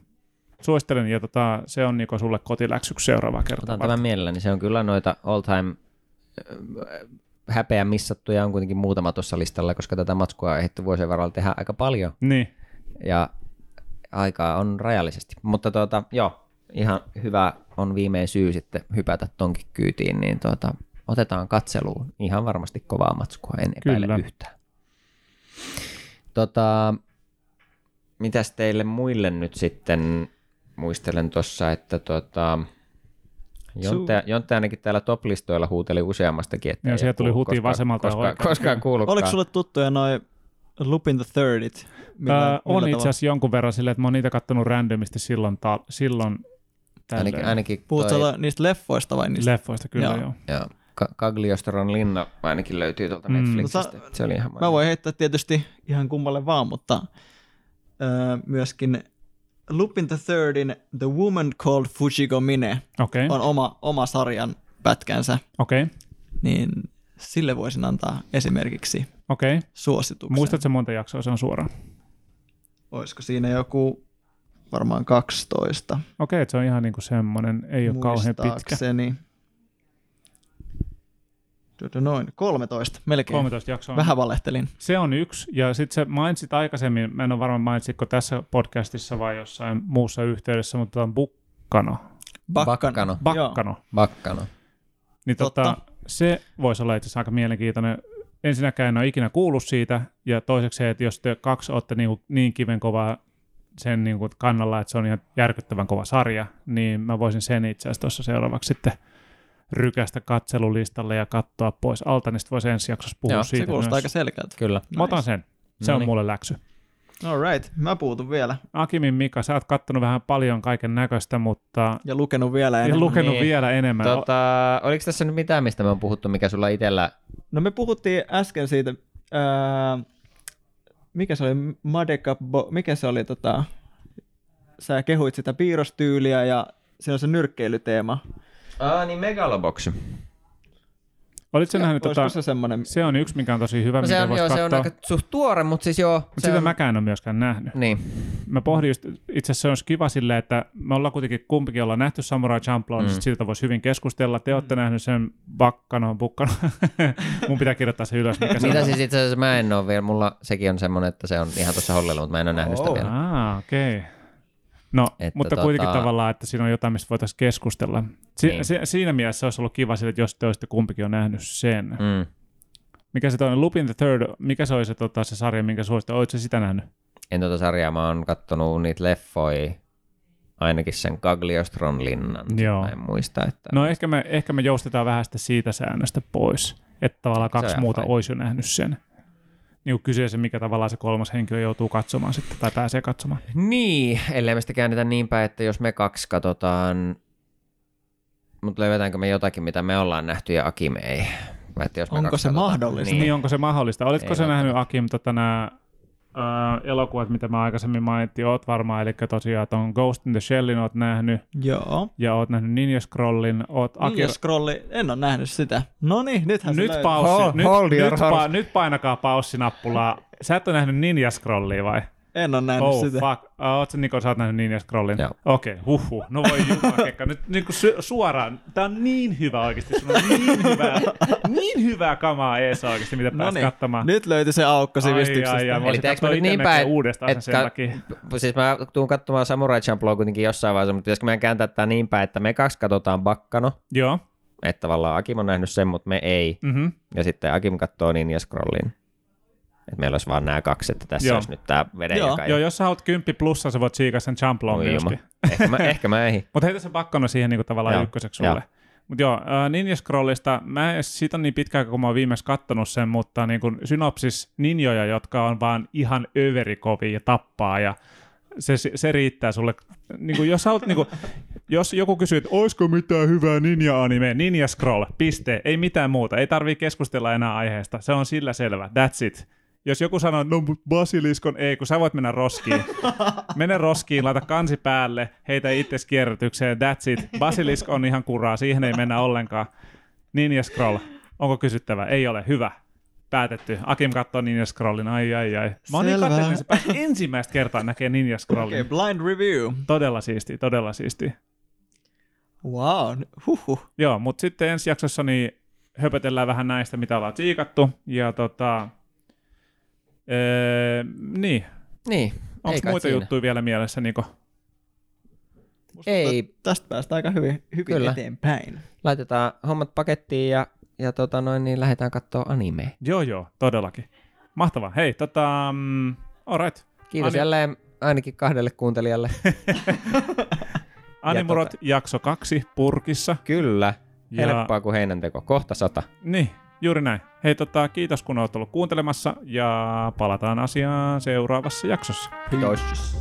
Suosittelen, ja tota, se on Niko sulle kotiläksyksi seuraava kerta. Otan tämän mielelläni. Se on kyllä noita all time... häpeä missattuja on kuitenkin muutama tuossa listalla, koska tätä matskua on ehditty vuosien varrella tehdä aika paljon. Niin. Ja aikaa on rajallisesti. Mutta tuota, joo, ihan hyvä on viimein syy sitten hypätä tonkin kyytiin, niin tuota, otetaan katseluun. Ihan varmasti kovaa matskua, en epäile kyllä yhtään. Tota, mitäs teille muille nyt sitten? Muistelen tuossa, että tuota... Jonte, Jonte ainakin täällä top-listoilla huuteli useammastakin, että ja siellä tuli huutiin vasemmalta koskaan, koskaan kuulukaan. Oliko sulle tuttuja noin Lupin the Thirdit? Millä, on itse asiassa jonkun verran silleen, että mä oon niitä kattonut randomisti silloin, ta- silloin ainakin, ainakin puhutko toi... niistä leffoista vai niistä? Leffoista, kyllä joo. joo. joo. Cagliostron linna ainakin löytyy tuolta mm. Netflixistä. Tota, se oli ihan mä voin heittää tietysti ihan kummalle vaan, mutta öö, myöskin Lupin the Thirdin The Woman Called Fujiko Mine okay. on oma, oma sarjan pätkänsä, okay. niin sille voisin antaa esimerkiksi okay. suosituksen. Muistatko monta jaksoa se on suoraan? Olisiko siinä joku varmaan kaksitoista. Okei, okay, että se on ihan niinku semmoinen, ei ole kauhean pitkä. Noin, kolmetoista, melkein. kolmetoista jaksoa. Vähän valehtelin. Se on yksi, ja sitten sä mainitsit aikaisemmin, mä en ole varmaan mainitsitko tässä podcastissa vai jossain muussa yhteydessä, mutta on Baccano. Baccano. Baccano. Baccano. Niin totta. Tota, se voisi olla itse asiassa aika mielenkiintoinen. Ensinnäkään en ole ikinä kuullut siitä, ja toiseksi, että jos te kaksi olette niin, niin kiven kovaa sen niin kuin kannalla, että se on ihan järkyttävän kova sarja, niin mä voisin sen itse asiassa tuossa seuraavaksi sitten rykästä katselulistalle ja katsoa pois alta, niin sitten voisi ensi jaksossa puhua joo, siitä. Se kuulostaa myös aika selkeältä. Kyllä. Nice. Mä otan sen. Se Noniin. on mulle läksy. All right. Mä puutun vielä. Akimin Mika, sä oot kattonut vähän paljon kaiken näköistä, mutta... Ja lukenut vielä enemmän. Ja lukenut niin. vielä enemmän. Tota, oliko tässä nyt mitään, mistä me on puhuttu, mikä sulla itsellä... No me puhuttiin äsken siitä... Äh, mikä se oli? Madeka... Bo, mikä se oli? Tota, sä kehuit sitä piirrostyyliä ja siinä on se nyrkkeilyteema. Ah, niin Megalobox. Olitko ja, nähnyt, tota, se, se on yksi, mikä on tosi hyvä, no, mitä voisi katsoa. Se on aika suht tuore, mutta siis joo. Mut sitä on... mäkään en ole myöskään nähnyt. Niin. Mä pohdin just, itse asiassa se olisi kiva silleen, että me ollaan kuitenkin kumpikin ollaan nähty Samurai Champloo, mm. niin siitä voisi hyvin keskustella. Te olette mm. nähnyt sen Baccano, Baccano. Mun pitää kirjoittaa se ylös. Mikä se mitä on. Siis itse asiassa mä en ole vielä, mulla sekin on semmoinen, että se on ihan tuossa hollilla, mutta mä en ole oh. nähnyt sitä vielä. Ah, okei. Okay. No, että mutta tota... kuitenkin tavallaan, että siinä on jotain, mistä voitaisiin keskustella. Si- niin. si- siinä mielessä olisi ollut kiva sille, että jos te olisitte kumpikin on nähnyt sen. Mm. Mikä se toinen, Lupin the Third, mikä se oli se, tota, se sarja, minkä suosittaa? Oletko sitä nähnyt? En tuota sarjaa, mä oon kattonut niitä leffoja, ainakin sen Cagliostron linnan. Joo. Mä en muista, että... No ehkä me, ehkä me joustetaan vähän sitä siitä säännöstä pois, että tavallaan kaksi muuta fine. olisi jo nähnyt sen. Niin kuin kyseisen, mikä tavallaan se kolmas henkilö joutuu katsomaan sitten, tai pääsee katsomaan. Niin, ellei me sitä käännetä niin päin, että jos me kaksi katsotaan, mutta löydetäänkö me jotakin, mitä me ollaan nähty ja Akim ei. Että jos me onko se katsotaan, mahdollista? Niin. niin, onko se mahdollista? Oletko sä nähnyt Akim tota, nämä äh, elokuvat, mitä mä aikaisemmin mainittiin, oot varmaan, eli tosiaan ton Ghost in the Shellin oot nähnyt. Joo. Ja oot nähnyt Ninja Scrollin. Oot Akira... Ninja Scrolli, en oo nähnyt sitä. Noniin, nythän se nyt löytyy. Paussi, nyt, hold nyt, pa, nyt painakaa paussinappulaa. Sä et oo nähnyt Ninja Scrollia vai? En oo nähnyt oh, sitä. Oh fuck, oot sä Niko, sä oot nähnyt Ninja Scrollin? Okei, okay, huhhuh, no voi jumakekka. Nyt niin kuin su- suoraan, tää on niin hyvä oikeesti, sun on niin hyvää, niin hyvää kamaa ees oikeesti, mitä pääs katsomaan. Nyt löytyi se aukko sivistyksestä. Ai, ai, ai, eli teekö mä nyt niin päin, että ka- siis mä tuun katsomaan Samurai Champloo kuitenkin jossain vaiheessa, mutta pitäisikö meidän kääntää tää niin päin, että me kaksi katsotaan Baccano. Joo. Että tavallaan Akim on nähnyt sen, mutta me ei. Mm-hmm. Ja sitten Akim katsoo Ninja Scrollin. Että meillä olisi vaan nämä kaksi, että tässä joo. olisi nyt tämä veden joo. Joka... Joo, jos sä haluat kymppi plussa, sä voit siikaa sen Champloon myöskin. Ehkä mä, ehkä mä ei. Mutta heitä se Baccano siihen niinku tavallaan joo. ykköseksi sulle. Mutta joo, äh, Ninja Scrollista, mä en siitä on niin pitkään, kun mä oon viimeksi kattonut sen, mutta niin kun synopsis ninjoja, jotka on vaan ihan överikovia ja tappaa ja se, se riittää sulle. Niin kun jos haluat... niin kun, jos joku kysyy, että olisiko mitään hyvää ninja-animea, Ninja Scroll, piste, ei mitään muuta, ei tarvii keskustella enää aiheesta, se on sillä selvä, that's it. Jos joku sanoo, että no basiliskon ei, kun sä voit mennä roskiin. Mene roskiin, laita kansi päälle, heitä itses kierrätykseen, that's it. Basilisk on ihan kuraa, siihen ei mennä ollenkaan. Ninja Scroll, onko kysyttävää? Ei ole, hyvä. Päätetty. Akim katsoo Ninja Scrollin, ai ai ai. Mä oon niin kattelin, se pääsi ensimmäistä kertaa näkee Ninja Scrollin. Okei, okay, blind review. Todella siistiä, todella siistiä. Wow, huhhuh. Joo, mutta sitten ensi jaksossa niin höpötellään vähän näistä, mitä ollaan tsiikattu, ja tota... Öö, niin. Niin. Onko muita siinä. Juttuja vielä mielessä, Niko? Musta ei. Tästä päästään aika hyvin, hyvin eteenpäin. Laitetaan hommat pakettiin ja, ja tota noin, niin lähdetään katsoa animea. Joo, joo, todellakin. Mahtavaa. Hei, tota, mm, all right. Kiitos Ani... jälleen ainakin kahdelle kuuntelijalle. Animurot ja tota... jakso kaksi purkissa. Kyllä. Ja... Helppoa kuin heinänteko. Kohta sata. Niin. Juuri näin. Hei, tota, kiitos kun olet ollut kuuntelemassa ja palataan asiaan seuraavassa jaksossa. Kiitos.